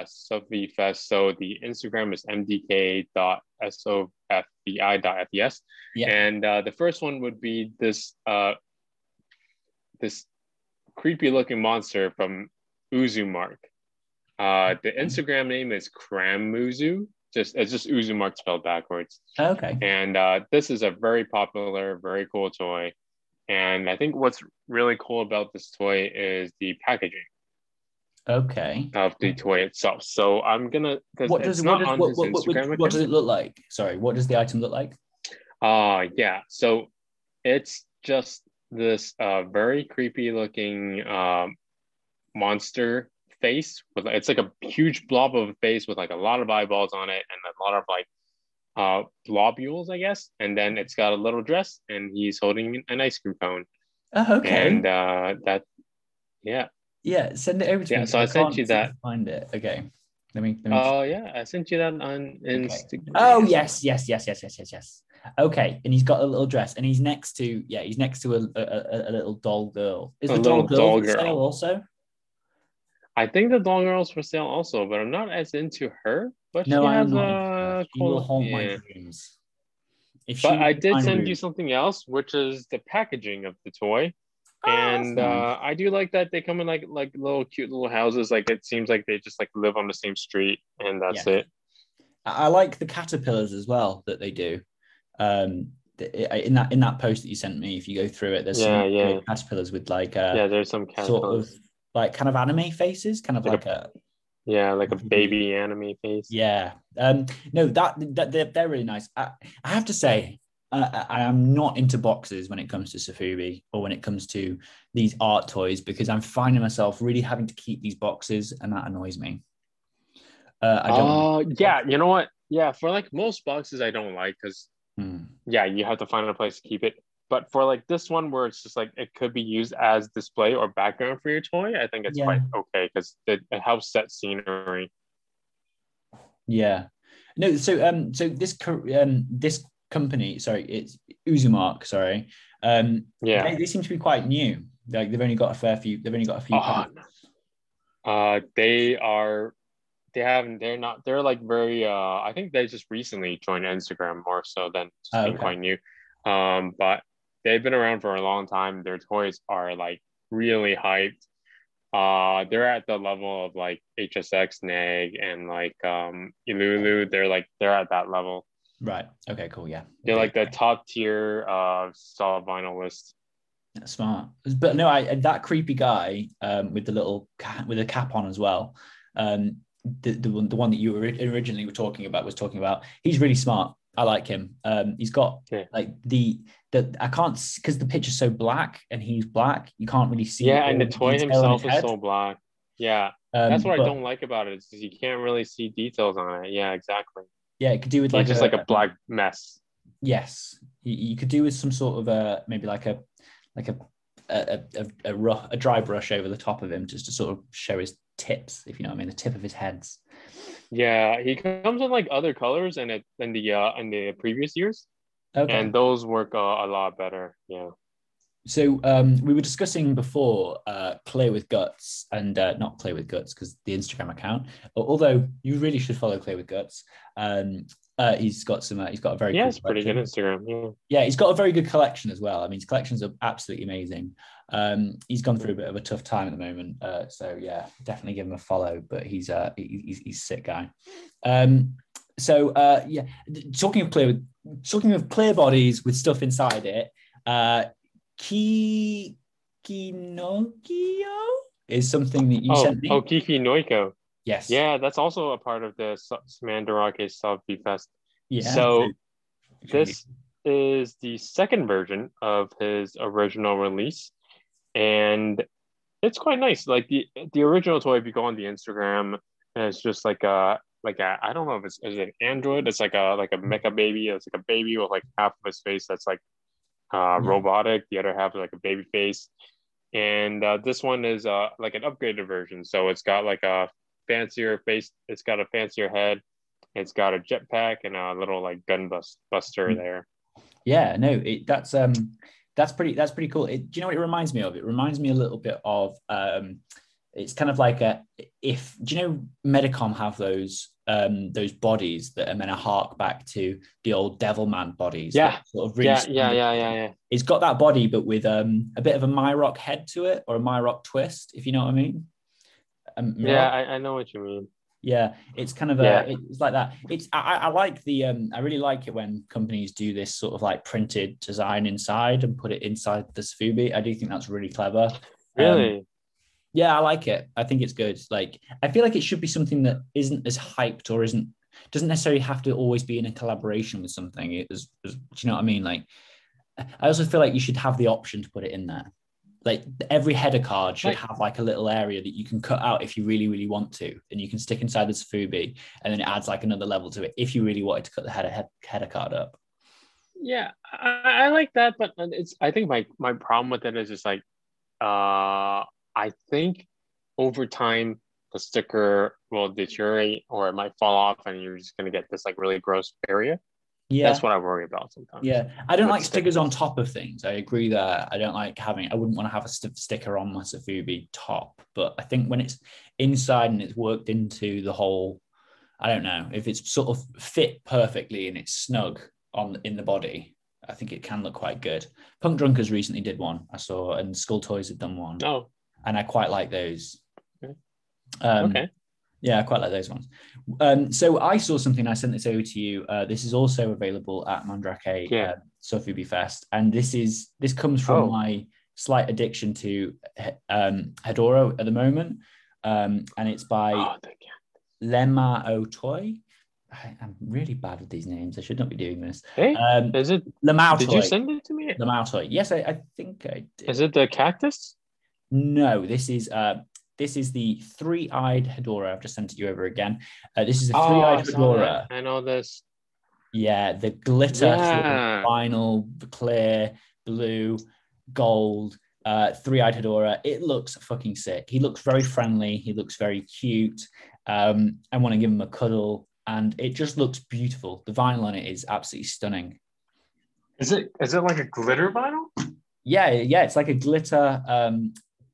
Sofi Fest. So the Instagram is mdk.sofbi.fes. Yeah. And the first one would be this creepy looking monster from Uzumark. The Instagram name is Cramuzu. It's just Uzumark spelled backwards. Okay. And this is a very popular, very cool toy. And I think what's really cool about this toy is the packaging. Okay. Of the toy itself. So I'm going to... What does it look like? Sorry, what does the item look like? So it's just this very creepy looking monster face. It's like a huge blob of a face with like a lot of eyeballs on it and a lot of like globules, I guess, and then it's got a little dress, and he's holding an ice cream cone. Oh, okay. And that, yeah. Yeah, send it over to me. So I sent you that. Find it. Okay. Let me. Oh yeah, I sent you that on Instagram. Oh yes. Okay, and he's got a little dress, and he's next to a little doll girl. Is the doll girl for sale also? I think the doll girl's for sale also, but I'm not as into her. But no, she has a cool haunt my dreams. But I did send you something else, which is the packaging of the toy. Oh, and nice. I do like that they come in like little cute little houses. Like it seems like they just like live on the same street, and that's it. I like the caterpillars as well that they do. In that post that you sent me, if you go through it, there's some caterpillars with like there's some sort of like kind of anime faces, kind of like a baby anime face. Yeah. No, that they're really nice. I have to say. I am not into boxes when it comes to Sofubi or when it comes to these art toys, because I'm finding myself really having to keep these boxes, and that annoys me. You know what? Yeah, for like most boxes, I don't like because you have to find a place to keep it. But for like this one, where it's just like it could be used as display or background for your toy, I think it's quite okay because it helps set scenery. Yeah. No. So this company, it's Uzumark. They seem to be quite new. Like they've only got a few. I think they just recently joined Instagram more so than just being quite new. But they've been around for a long time. Their toys are like really hyped. They're at the level of like HSX, Nag, and like Ilulu. They're at that level. Right. Okay, cool. Yeah. They're like the top tier of solid vinyl list. That's smart. But no, that creepy guy with the little cat with a cap on as well. The one that you originally were talking about, he's really smart. I like him. He's got like the I can't, because the picture's so black and he's black, you can't really see. Yeah, and the toy himself is so black. Yeah. That's what I don't like about it, is because you can't really see details on it. Yeah, exactly. Yeah, it could do with like just like a black mess. Yes, you could do with some sort of a dry brush over the top of him just to sort of show his tips, if you know what I mean, the tip of his heads. Yeah, he comes in like other colors in the previous years, and those work a lot better. Yeah. So we were discussing before Clay with Guts and not Clay with Guts because the Instagram account. Although you really should follow Clay with Guts. He's got some. He's got a very it's pretty good Instagram. Yeah, he's got a very good collection as well. I mean, his collections are absolutely amazing. He's gone through a bit of a tough time at the moment, so yeah, definitely give him a follow. But he's a sick guy. Talking of clear bodies with stuff inside it. Kikinoiko is something that you sent me. Oh, Kikinoiko. Yes. Yeah, that's also a part of the Mandarake Selfie Fest. Yeah. So this is the second version of his original release, and it's quite nice. Like the original toy, if you go on the Instagram, and it's just like a I don't know if it's an android. It's like a mecha baby. It's like a baby with like half of his face that's like robotic, the other half is like a baby face, and this one is like an upgraded version, so it's got like a fancier face, it's got a fancier head, it's got a jetpack and a little like gun buster there. Yeah, no, that's pretty cool. Do you know what it reminds me of? It reminds me a little bit of it's kind of like do you know Medicom have those bodies that are meant to hark back to the old Devilman bodies? Yeah. Sort of really yeah. It's got that body, but with a bit of a Myrock head to it, or a Myrock twist, if you know what I mean. I know what you mean. Yeah, it's kind of it's like that. I like the I really like it when companies do this sort of like printed design inside and put it inside the Sofubi. I do think that's really clever. Really? Yeah, I like it. I think it's good. Like, I feel like it should be something that isn't as hyped or doesn't necessarily have to always be in a collaboration with something. Do you know what I mean? Like, I also feel like you should have the option to put it in there. like every header card should have like a little area that you can cut out if you really, really want to, and you can stick inside the Tsufubi, and then it adds like another level to it if you really wanted to cut the header card up. Yeah, I like that, but it's, I think my problem with it is just like, I think over time the sticker will deteriorate or it might fall off, and you're just gonna get this like really gross area. Yeah, that's what I worry about sometimes. Yeah, I don't like stickers on top of things. I agree there. I don't like having. I wouldn't want to have a sticker on my Tsufubi top. But I think when it's inside and it's worked into the whole, I don't know, if it's sort of fit perfectly and it's snug in the body, I think it can look quite good. Punk Drunkers recently did one I saw, and Skull Toys had done one. Oh, and I quite like those. Okay. Okay. Yeah, I quite like those ones. So I saw something, I sent this over to you. This is also available at Mandarake Tsufubi Fest. And this comes from my slight addiction to Hedorah at the moment. And it's by Lemao Toy. I'm really bad with these names. I should not be doing this. Hey, is it Lemao Toy? Did you send it to me? Lemao Toy. Yes, I think I did. Is it the cactus? No, this is... This is the three-eyed Hedorah. I've just sent it you over again. This is a three-eyed Hedorah. I know this. Yeah, the glitter, vinyl, clear, blue, gold, three-eyed Hedorah. It looks fucking sick. He looks very friendly. He looks very cute. I want to give him a cuddle, and it just looks beautiful. The vinyl on it is absolutely stunning. Is it like a glitter vinyl? Yeah, it's like a glitter.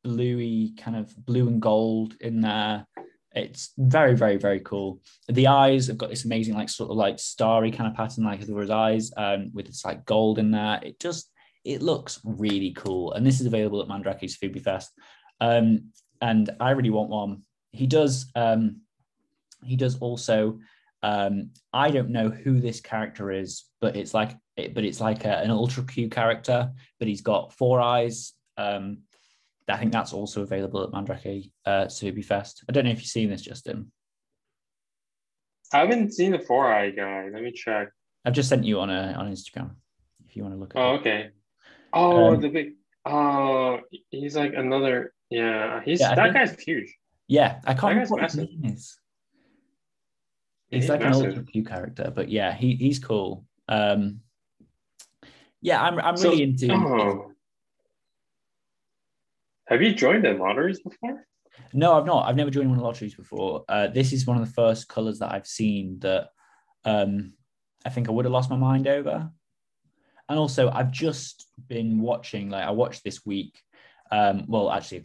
Bluey, kind of blue and gold in there. It's very, very, very cool. The eyes have got this amazing, like sort of like starry kind of pattern, like Hedorah's eyes, with this like gold in there. It looks really cool. And this is available at Mandarake's Tsufubi Fest. And I really want one. He does also. I don't know who this character is, but it's like an Ultra Q character, but he's got four eyes. I think that's also available at Mandarake Tsufubi Fest. I don't know if you've seen this, Justin. I haven't seen the four-eye guy. Let me check. I've just sent you on Instagram if you want to look at it. Oh, okay. Oh, the big... Oh, he's like another... Yeah, that guy's huge. Yeah, I can't remember what his name is. He's like massive. An Ultra Q character, but yeah, he's cool. I'm really into... Oh. Have you joined the lotteries before? No, I've not. I've never joined one of the lotteries before. This is one of the first colours that I've seen that I think I would have lost my mind over. And also, I've just been watching, like I watched this week, couple of weeks ago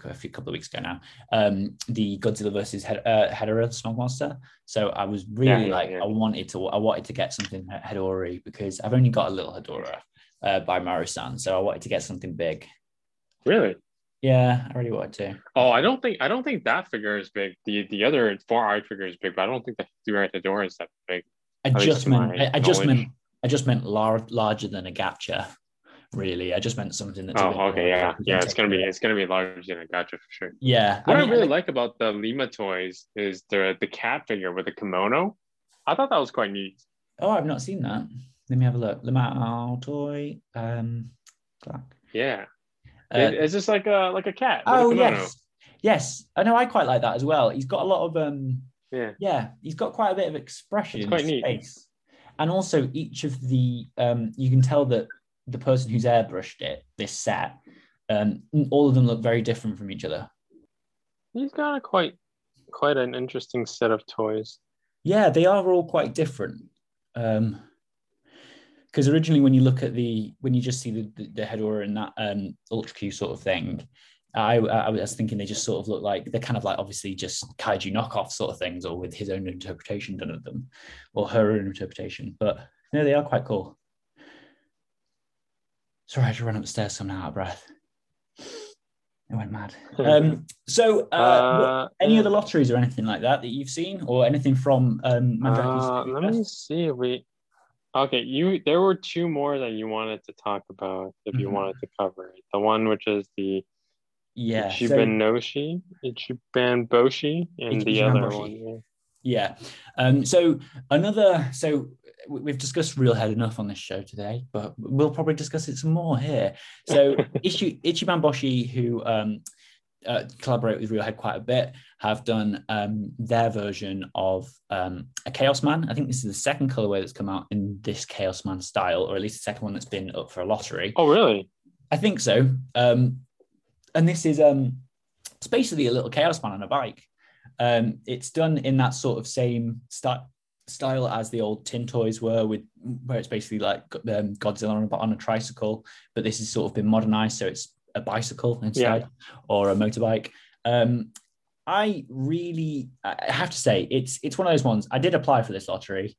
now, the Godzilla versus Hedorah Smog Monster. So I was really I wanted to get something Hedorah because I've only got a little Hedorah by Marusan. So I wanted to get something big. Really? Yeah, I really wanted to. Oh, I don't think that figure is big. The other four-eyed figure is big, but I don't think the three-eyed Hedorah is that big. I just meant larger than a Gacha, really. I just meant something that's. Oh, okay, yeah, yeah. It's gonna be larger than a Gacha for sure. Yeah. What I really like about the Lima toys is the cat figure with the kimono. I thought that was quite neat. Oh, I've not seen that. Let me have a look. Lemao Toy. Yeah. It's just like a cat. Oh, yes. I know. I quite like that as well. He's got a lot of he's got quite a bit of expression. It's quite neat. Face. And also, each of the you can tell that the person who's airbrushed it, this set, all of them look very different from each other. He's got a quite an interesting set of toys. Yeah, they are all quite different. Because originally, when you look at when you just see the Hedorah and that Ultra Q sort of thing, I was thinking they just sort of look like they're kind of like obviously just kaiju knockoff sort of things, or with his own interpretation done of them, or her own interpretation. But no, they are quite cool. Sorry, I should run upstairs. So I'm now out of breath. I went mad. Any other lotteries or anything like that you've seen, or anything from Mandarake's? Let me see if we. Okay, there were two more that you wanted to talk about if you wanted to cover it. The one which is the Ichiban Boshi, and the other one. Yeah. So we've discussed Real Head enough on this show today, but we'll probably discuss it some more here. So Ichiban Boshi, who collaborate with Real Head quite a bit, have done their version of a Chaos Man. I think this is the second colorway that's come out in this Chaos Man style, or at least the second one that's been up for a lottery. Oh, really? I think so. And this is it's basically a little Chaos Man on a bike. It's done in that sort of same style as the old Tin Toys were, with where it's basically like Godzilla on a tricycle, but this has sort of been modernized, so it's a bicycle instead, or a motorbike. I have to say, it's one of those ones. I did apply for this lottery,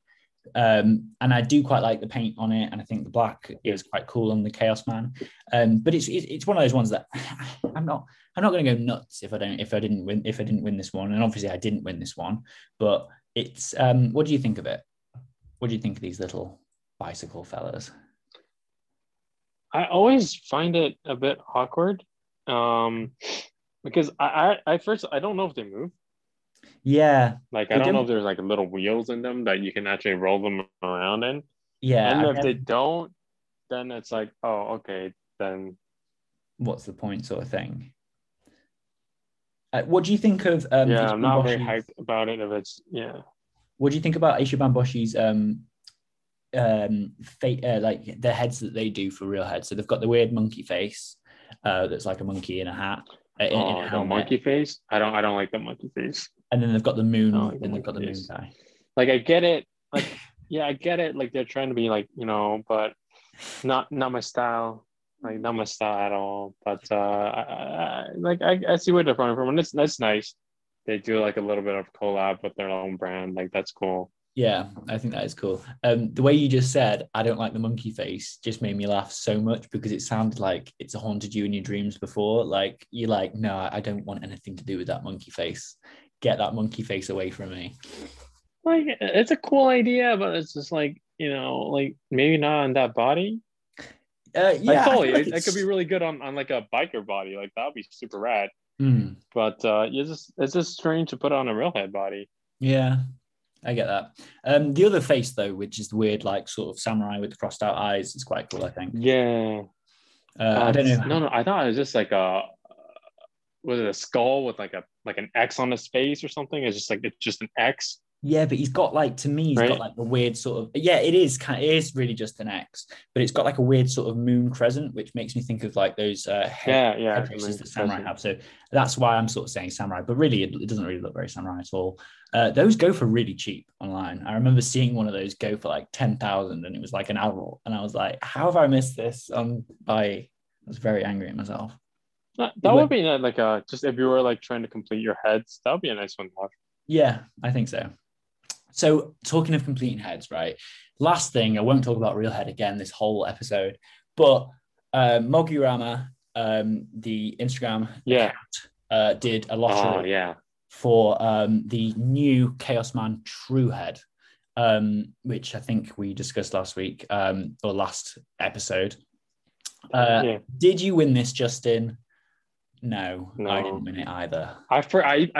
and I do quite like the paint on it, and I think the black is quite cool on the Chaos Man. But it's one of those ones that I'm not going to go nuts if I didn't win this one, and obviously I didn't win this one. But it's what do you think of it? What do you think of these little bicycle fellas? I always find it a bit awkward because I don't know if they move. Yeah. Like, I don't know if there's like little wheels in them that you can actually roll them around in. Yeah. And if they don't, then it's like, oh, okay, then what's the point, sort of thing. What do you think of... Ichiban I'm not Boshi's... very hyped about it. What do you think about Ichiban Boshi's... like the heads that they do for Real Head? So they've got the weird monkey face that's like a monkey in a hat. In a helmet. Monkey face? I don't like the monkey face. And then they've got the moon. Moon guy. Like, I get it. Like, yeah, I get it. Like, they're trying to be like, but not my style. Like, not my style at all. But I see where they're coming from, and that's nice. They do like a little bit of collab with their own brand. Like, that's cool. Yeah, I think that is cool. The way you just said, I don't like the monkey face, just made me laugh so much, because it sounded like it's haunted you in your dreams before. Like, you're like, no, I don't want anything to do with that monkey face. Get that monkey face away from me. Like, it's a cool idea, but it's just like, like, maybe not on that body. Yeah, totally. Like, it could be really good on like a biker body. Like, that would be super rad. Mm. But it's just strange to put on a Real Head body. Yeah. I get that. The other face, though, which is the weird, like, sort of samurai with the crossed out eyes, is quite cool, I think. Yeah. I don't know. No, I thought it was just like a skull with like an X on his face or something? It's just an X. Yeah, but he's got like, to me, he's got like a weird sort of, it is really just an X, but it's got like a weird sort of moon crescent, which makes me think of like those head faces that samurai have. So that's why I'm sort of saying samurai, but really it doesn't really look very samurai at all. Those go for really cheap online. I remember seeing one of those go for like 10,000, and it was like an adult, and I was like, how have I missed this? I was very angry at myself. That would be like just if you were like trying to complete your heads, that would be a nice one to watch. Yeah, I think so. So, talking of completing heads, right? Last thing, I won't talk about Real Head again this whole episode, but Mogurama, the Instagram account, did a lottery for the new Chaos Man True Head, which I think we discussed last week, or last episode. Did you win this, Justin? No, I didn't win it either. I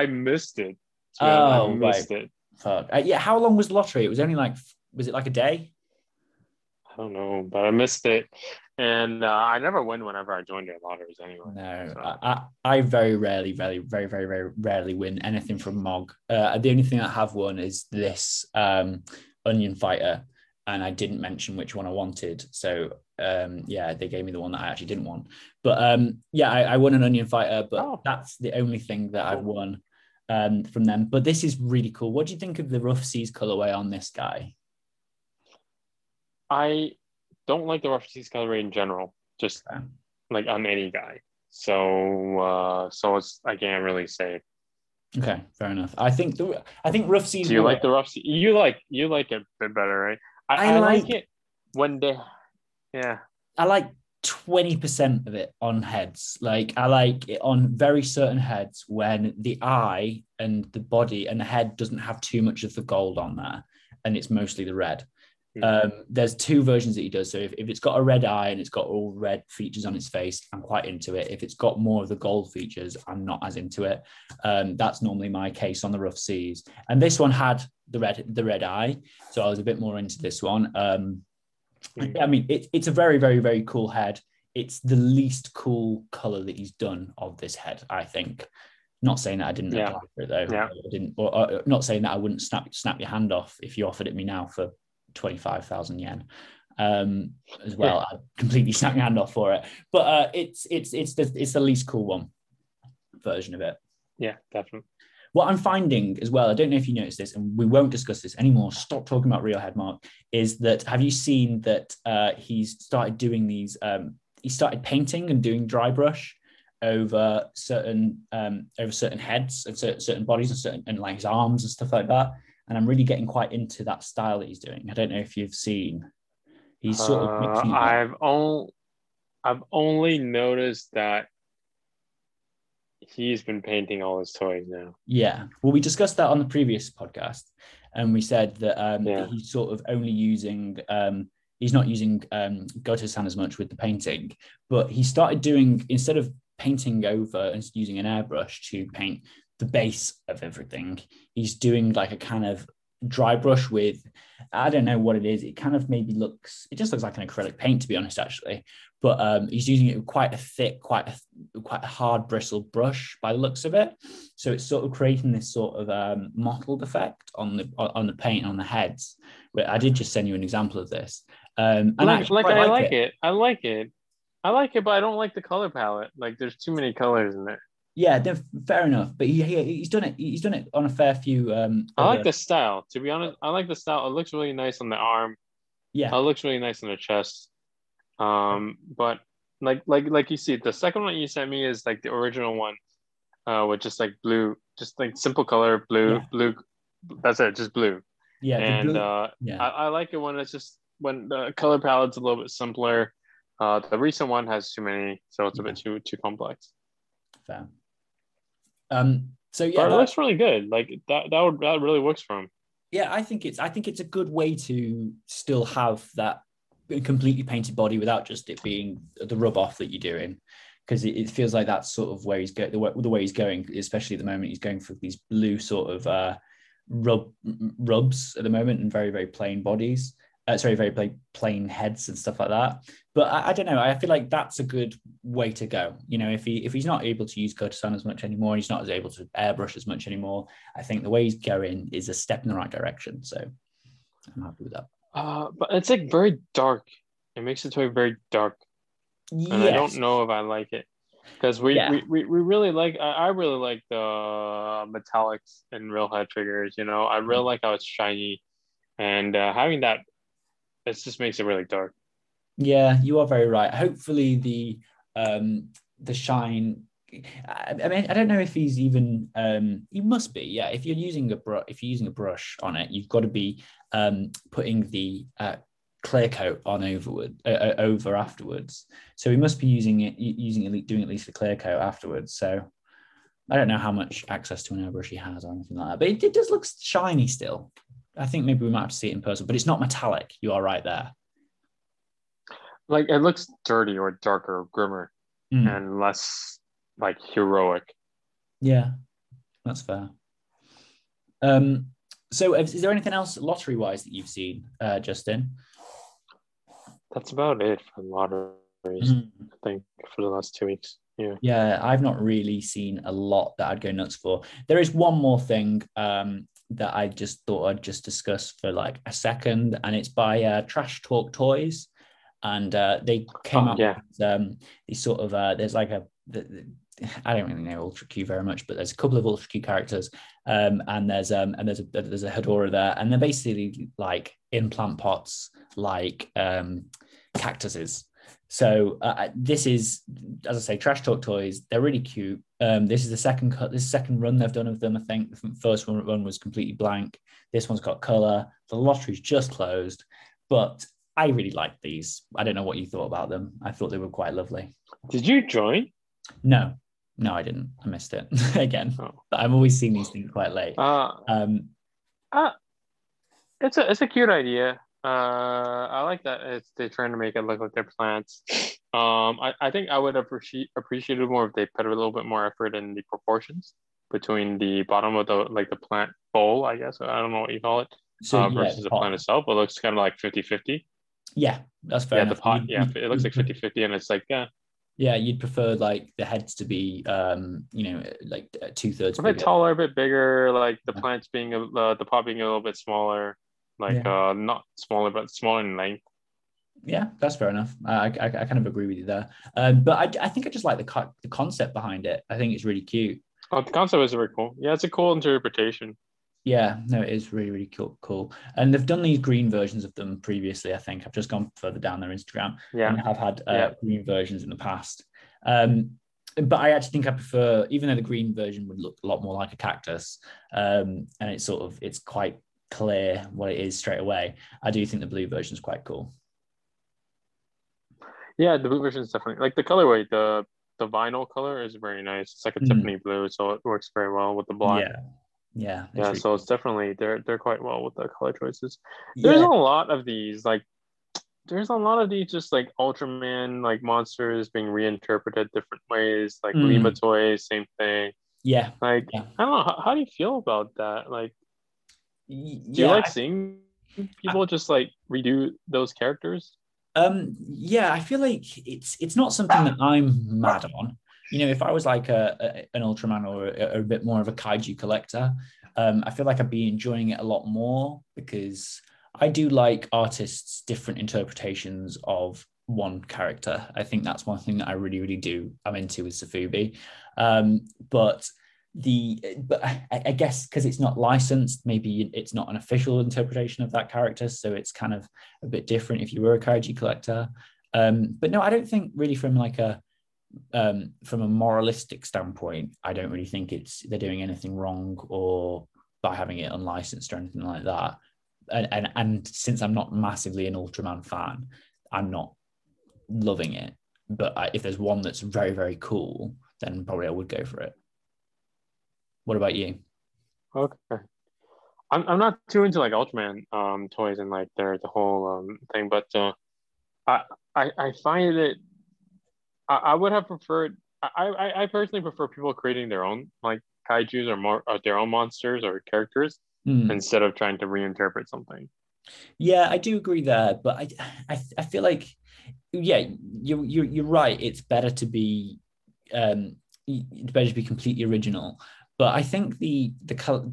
missed it. I missed it. Fuck. How long was the lottery? It was only like, was it like a day? I don't know, but I missed it, and I never win whenever I join their lotteries anyway. No, so. I very rarely win anything from Mog. The only thing I have won is this Onion Fighter, and I didn't mention which one I wanted, so they gave me the one that I actually didn't want. But I won an Onion Fighter, but that's the only thing that I've won from them. But this is really cool. What do you think of the Rough Seas colorway on this guy? I don't like the Rough Seas colorway in general, just like on any guy. So I can't really say. Okay, fair enough. I think Rough Seas. Do you like the Rough Seas? You like it a bit better, right? I like it when they. Yeah. I like 20% of it on heads. Like, I like it on very certain heads when the eye and the body and the head doesn't have too much of the gold on there, and it's mostly the red. There's two versions that he does. So if it's got a red eye and it's got all red features on its face, I'm quite into it. If it's got more of the gold features, I'm not as into it. That's normally my case on the Rough Seas. And this one had the red eye, so I was a bit more into this one. I mean, it's a very, very, very cool head. It's the least cool color that he's done of this head, I think. Not saying that I didn't apply for it though. Yeah. I didn't, or not saying that I wouldn't snap your hand off if you offered it me now for 25,000 yen as well. Yeah. I'd completely snap your hand off for it. But it's the least cool one version of it. Yeah, definitely. What I'm finding as well, I don't know if you noticed this, and we won't discuss this anymore, stop talking about Real Head, Mark, is that, have you seen that he's started doing these, he started painting and doing dry brush over certain heads and certain bodies and like his arms and stuff like that. And I'm really getting quite into that style that he's doing. I don't know if you've seen. He's sort of mixing. I've only noticed that he's been painting all his toys now. Yeah. Well, we discussed that on the previous podcast, and we said that he's sort of only using. He's not using Goto-san as much with the painting, but he started doing, instead of painting over and using an airbrush to paint the base of everything, he's doing like a kind of dry brush with, I don't know what it is. It kind of maybe looks, it just looks like an acrylic paint, to be honest, actually. But he's using it with quite a thick, quite a hard bristled brush by the looks of it. So it's sort of creating this sort of mottled effect on the paint, on the heads. But I did just send you an example of this. And I like it, but I don't like the color palette. Like, there's too many colors in there. Yeah, fair enough. But he's done it. He's done it on a fair few. I like the style. To be honest, I like the style. It looks really nice on the arm. Yeah, it looks really nice on the chest. But like you see, the second one you sent me is like the original one, with just like blue, just like simple color, blue. That's it, just blue. Yeah, and blue, I like it when it's just. When the color palette's a little bit simpler, the recent one has too many, so it's a bit too complex. Fair. So yeah, but it looks really good. Like that really works for him. Yeah, I think it's a good way to still have that completely painted body without just it being the rub off that you're doing, because it feels like that's sort of where he's going. The way he's going, especially at the moment, he's going for these blue sort of rubs at the moment, and very, very plain bodies. Very plain heads and stuff like that. But I don't know. I feel like that's a good way to go. You know, if he's not able to use Goto-san as much anymore, he's not as able to airbrush as much anymore. I think the way he's going is a step in the right direction. So I'm happy with that. But it's like very dark. It makes the toy very dark. Yes. And I don't know if I like it, because we really like. I really like the metallics and Real Head figures. You know, I really like how it's shiny, and having that. It just makes it really dark. Yeah, you are very right. Hopefully the shine. I mean, I don't know if he's even. He must be. Yeah, if you're using a brush on it, you've got to be putting the clear coat on over afterwards. So he must be doing at least the clear coat afterwards. So I don't know how much access to an airbrush he has or anything like that. But it does look shiny still. I think maybe we might have to see it in person, but it's not metallic. You are right there. Like, it looks dirty or darker, or grimmer, and less like heroic. Yeah, that's fair. So is there anything else lottery wise that you've seen, Justin? That's about it for lotteries, I think, for the last 2 weeks. Yeah, I've not really seen a lot that I'd go nuts for. There is one more thing, that I just thought I'd just discuss for like a second, and it's by Trash Talk Toys, and they came up with these sort of there's like I don't really know Ultra Q very much, but there's a couple of Ultra Q characters, and there's a Hedorah there, and they're basically like implant pots, like cactuses. So this is, as I say, Trash Talk Toys. They're really cute. This is the second run they've done of them. I think the first run was completely blank. This one's got color. The lottery's just closed, but I really like these. I don't know what you thought about them. I thought they were quite lovely. Did you join? No, I didn't. I missed it again. Oh. But I've always seen these things quite late. It's a cute idea. I like that it's, they're trying to make it look like they're plants. I think I would appreciate it more if they put a little bit more effort in the proportions between the bottom of the, like, the plant bowl, I guess. I don't know what you call it, versus the plant itself. It looks kind of like 50-50. Yeah, that's fair. Yeah, enough. The pot. Yeah, it looks like 50-50, and it's like, yeah. Yeah, you'd prefer like the heads to be, like 2/3. A bit taller, a bit bigger. Like the plants being the pot being a little bit smaller. Like not smaller, but smaller in length. Yeah, that's fair enough. I kind of agree with you there. But I think I just like the concept behind it. I think it's really cute. Oh, the concept is very cool. Yeah, it's a cool interpretation. Yeah, no, it is really, really cool. And they've done these green versions of them previously, I think. I've just gone further down their Instagram. Yeah. And I've had green versions in the past. But I actually think I prefer, even though the green version would look a lot more like a cactus, and it's sort of, it's quite clear what it is straight away, I do think the blue version is quite cool. Yeah, the blue version is definitely, like the colorway, the vinyl color is very nice. It's like a Tiffany blue, so it works very well with the black. Yeah. Really so cool. It's definitely they're quite well with the color choices. There's a lot of these, like there's a lot of these just like Ultraman like monsters being reinterpreted different ways, like Lemao Toy, same thing. Yeah. Like I don't know, how do you feel about that? Like do you like seeing people just like redo those characters? I feel like it's not something that I'm mad on. You know, if I was like an Ultraman or a bit more of a kaiju collector, I feel like I'd be enjoying it a lot more because I do like artists' different interpretations of one character. I think that's one thing that I really, really do. I'm into with Safubi. But I guess because it's not licensed, maybe it's not an official interpretation of that character. So it's kind of a bit different if you were a kaiju collector. But no, I don't think really from like a moralistic standpoint, I don't really think they're doing anything wrong or by having it unlicensed or anything like that. And since I'm not massively an Ultraman fan, I'm not loving it. But if there's one that's very, very cool, then probably I would go for it. What about you? Okay, I'm not too into like Ultraman toys and like the whole thing, but I find it. I would have preferred. I personally prefer people creating their own like kaijus or more their own monsters or characters instead of trying to reinterpret something. Yeah, I do agree there, but I feel like you're right. It's better to be completely original. But I think the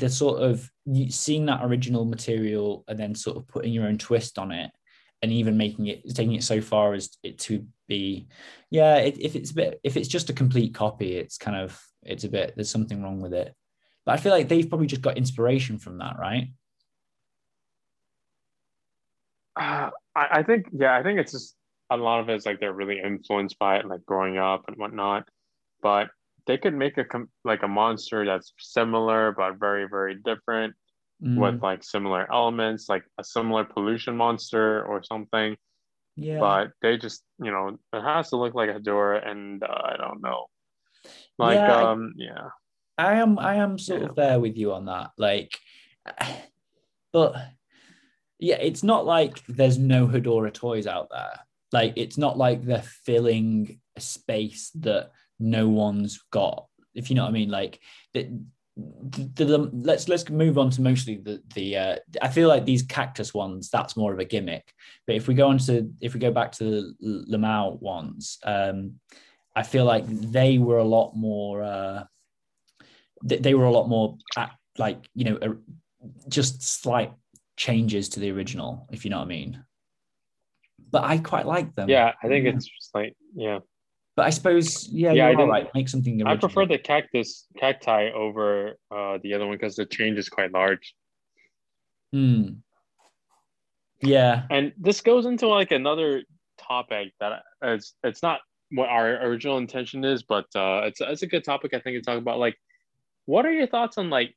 sort of seeing that original material and then sort of putting your own twist on it, and even taking it so far as it to be, if it's just a complete copy, it's a bit, there's something wrong with it. But I feel like they've probably just got inspiration from that, right? I think it's just a lot of it's like they're really influenced by it, like growing up and whatnot. But they could make a monster that's similar but very, very different with like similar elements, like a similar pollution monster or something. Yeah. But they just, you know, it has to look like Hedorah, and I don't know. Like, I am sort of there with you on that. Like, but yeah, it's not like there's no Hedorah toys out there. Like, it's not like they're filling a space that no one's got, if you know what I mean. Like let's move on to mostly the I feel like these cactus ones, that's more of a gimmick. But if we go back to the Lemao ones, I feel like they were a lot more just slight changes to the original, if you know what I mean. But I quite like them. Yeah, I think it's just like, yeah. But I suppose, you're right. Make something original. I prefer the cacti over the other one because the change is quite large. Hmm. Yeah. And this goes into like another topic that it's not what our original intention is, but it's a good topic I think to talk about. Like, what are your thoughts on like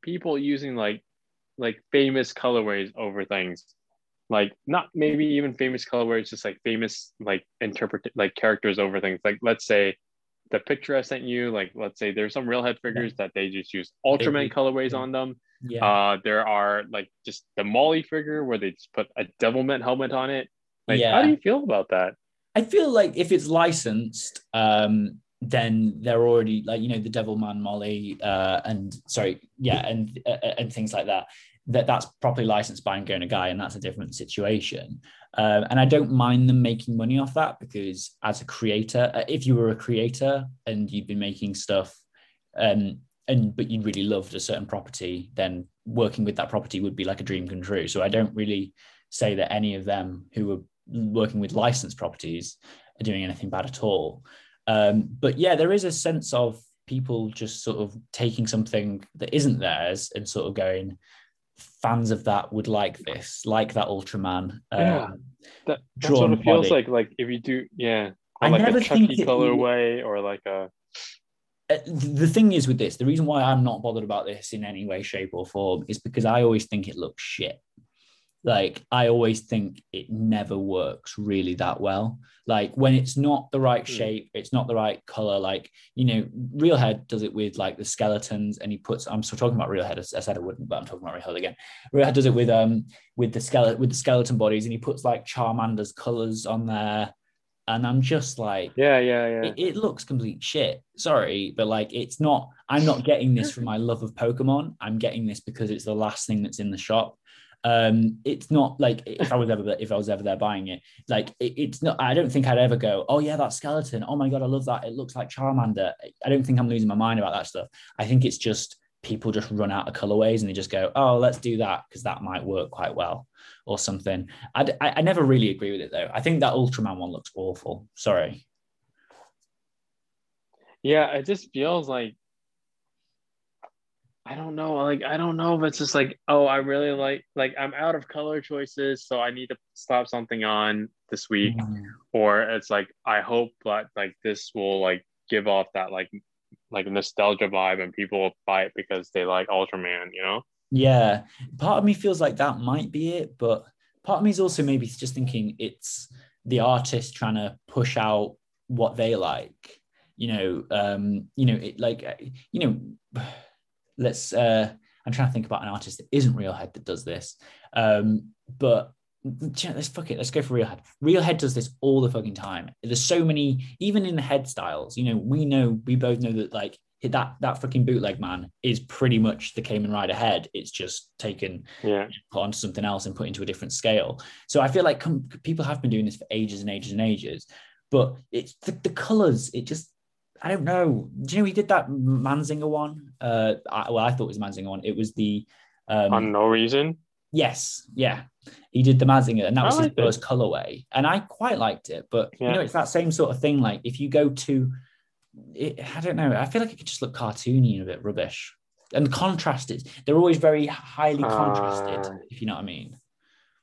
people using like famous colorways over things? Like, not maybe even famous colorways, just like famous like characters over things. Like, let's say the picture I sent you, like let's say there's some Real Head figures that they just use Ultraman colorways on them. Yeah. There are like just the Molly figure where they just put a Devilman helmet on it. Like, yeah. How do you feel about that? I feel like if it's licensed, then they're already like, you know, the Devilman Molly and things like that. That's properly licensed by Nagai, and that's a different situation. And I don't mind them making money off that, because as a creator, if you were a creator and you'd been making stuff, but you really loved a certain property, then working with that property would be like a dream come true. So I don't really say that any of them who are working with licensed properties are doing anything bad at all. But yeah, there is a sense of people just sort of taking something that isn't theirs and sort of going, fans of that would like this, like that Ultraman. That's what it feels body. Like if you do, yeah. Or like a Chucky colorway or like a... The thing is with this, the reason why I'm not bothered about this in any way, shape or form is because I always think it looks shit. Like, I always think it never works really that well. Like, when it's not the right shape, it's not the right color. Like, you know, Real Head does it with like the skeletons, and he puts, I'm still talking about Real Head. I said I wouldn't, but I'm talking about Real Head again. Real Head does it with the skeleton bodies, and he puts like Charmander's colors on there. And I'm just like, yeah. It looks complete shit. Sorry, but like, it's not, I'm not getting this from my love of Pokemon. I'm getting this because it's the last thing that's in the shop. It's not like if I was ever there buying it, like it's not, I don't think I'd ever go, oh yeah, that skeleton, oh my god, I love that, it looks like Charmander. I don't think I'm losing my mind about that stuff. I think it's just people just run out of colorways and they just go, oh, let's do that because that might work quite well or something. I never really agree with it though. I think that Ultraman one looks awful. Sorry. Yeah, it just feels like, I don't know. Like, I don't know if it's just like, oh, I really like I'm out of color choices, so I need to slap something on this week. Mm-hmm. Or it's like, I hope that like this will like give off that like nostalgia vibe and people buy it because they like Ultraman, you know? Yeah. Part of me feels like that might be it, but part of me is also maybe just thinking it's the artist trying to push out what they like, let's I'm trying to think about an artist that isn't Real Head that does this, but let's go for Real Head. Real Head does this all the fucking time. There's so many, even in the head styles, you know, we both know that like that fucking bootleg man is pretty much the Kamen Rider head. It's just taken, put onto something else and put into a different scale. So I feel like people have been doing this for ages and ages and ages, but it's the colors, it just, I don't know. Do you know he did that Manzinger one? I thought it was Manzinger one. It was the on No Reason. Yes, yeah, he did the Manzinger, and that was his first colorway, and I quite liked it. But you know, it's that same sort of thing. Like if you go to, I don't know. I feel like it could just look cartoony and a bit rubbish. And contrasted, they're always very highly contrasted. If you know what I mean.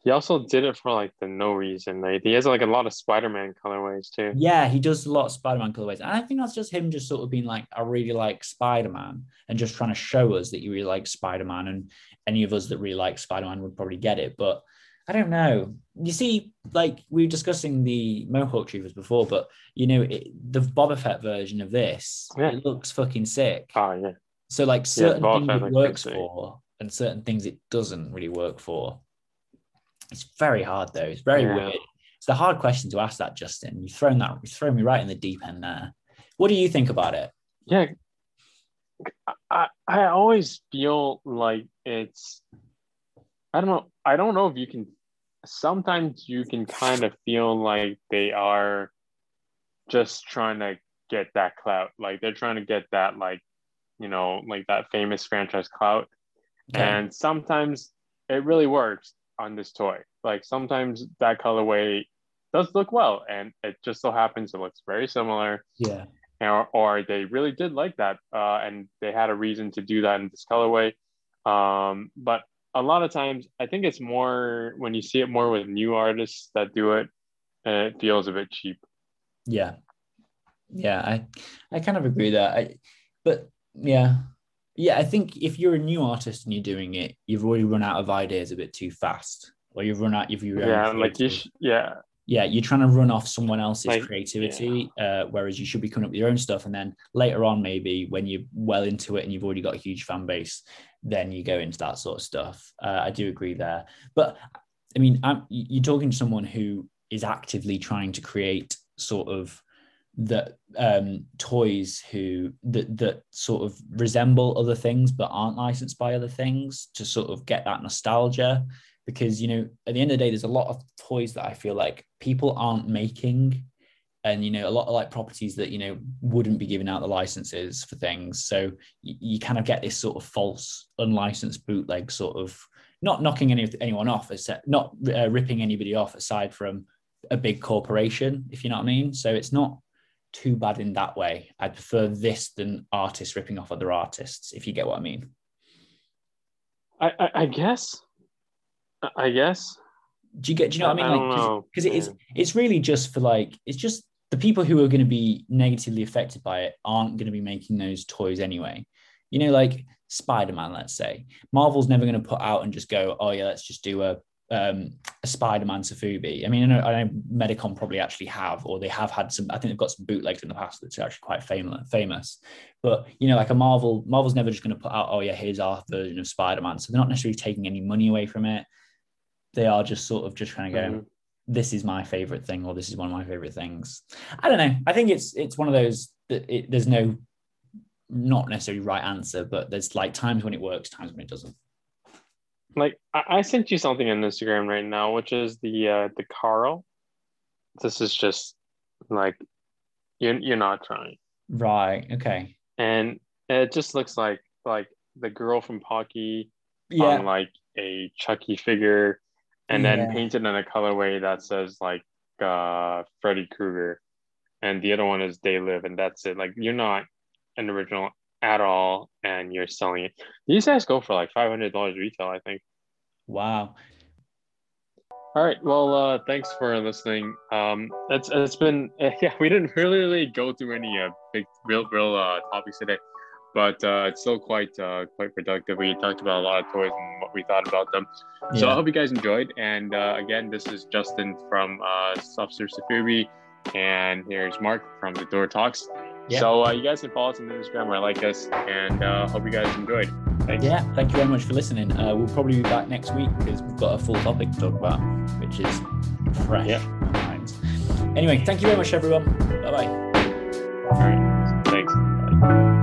He also did it for like the No Reason. Like he has like a lot of Spider-Man colorways too. Yeah, he does a lot of Spider-Man colorways. And I think that's just him just sort of being like, I really like Spider-Man, and just trying to show us that you really like Spider-Man, and any of us that really like Spider-Man would probably get it. But I don't know. You see, like we were discussing the Mohawk troopers before, but you know, the Boba Fett version of this, it looks fucking sick. Oh, yeah. So like certain things it works for and certain things it doesn't really work for. It's very hard though. It's very weird. It's the hard question to ask that, Justin. You've thrown me right in the deep end there. What do you think about it? Yeah. I always feel like it's, I don't know. I don't know if you can, sometimes you can kind of feel like they are just trying to get that clout. Like they're trying to get that, like, you know, like that famous franchise clout. Okay. And sometimes it really works on this toy. Like sometimes that colorway does look well, and it just so happens it looks very similar, or they really did like that, and they had a reason to do that in this colorway. But a lot of times I think it's more when you see it more with new artists that do it, it feels a bit cheap. I kind of agree that I think if you're a new artist and you're doing it, you've already run out of ideas a bit too fast, or you've run out. If you yeah, you're trying to run off someone else's creativity, whereas you should be coming up with your own stuff. And then later on, maybe when you're well into it and you've already got a huge fan base, then you go into that sort of stuff. I do agree there. But I mean, you're talking to someone who is actively trying to create sort of the toys who that sort of resemble other things but aren't licensed by other things, to sort of get that nostalgia. Because, you know, at the end of the day, there's a lot of toys that I feel like people aren't making, and, you know, a lot of like properties that, you know, wouldn't be giving out the licenses for things. So you kind of get this sort of false, unlicensed bootleg sort of, not knocking anyone off, not ripping anybody off aside from a big corporation, if you know what I mean. So it's not too bad in that way. I prefer this than artists ripping off other artists, if you get what I mean. I guess. Do you know what I mean? Because it's really just for like, it's just the people who are going to be negatively affected by it aren't going to be making those toys anyway. You know, like Spider-Man, let's say. Marvel's never going to put out and just go, oh yeah, let's just do a Spider-Man Safubi. I mean, I know Medicom probably actually have, or they have had some, I think they've got some bootlegs in the past that's actually quite famous. But, you know, like a Marvel's never just going to put out, oh yeah, here's our version of Spider-Man. So they're not necessarily taking any money away from it. They are just sort of just trying to go, this is my favorite thing, or this is one of my favorite things. I don't know. I think it's one of those that there's no, not necessarily right answer, but there's like times when it works, times when it doesn't. Like, I sent you something on Instagram right now, which is the Carl. This is just like, you're not trying. Right. Okay. And it just looks like the girl from Pocky on like a Chucky figure, and then painted in a colorway that says like Freddy Krueger, and the other one is They Live, and that's it. Like, you're not an original at all, and you're selling it. These guys go for like $500 retail, I think. Wow. All right, well, thanks for listening. It's been we didn't really go through any big real topics today, but it's still quite productive. We talked about a lot of toys and what we thought about them. So I hope you guys enjoyed, and again, this is Justin from Subster Safubi, and here's Mark from The Door Talks. Yeah. So you guys can follow us on Instagram or like us, and hope you guys enjoyed. Thanks. Yeah, thank you very much for listening. We'll probably be back next week because we've got a full topic to talk about, which is fresh. Yeah. Anyway, thank you very much, everyone. Bye-bye. All right. Thanks. Bye.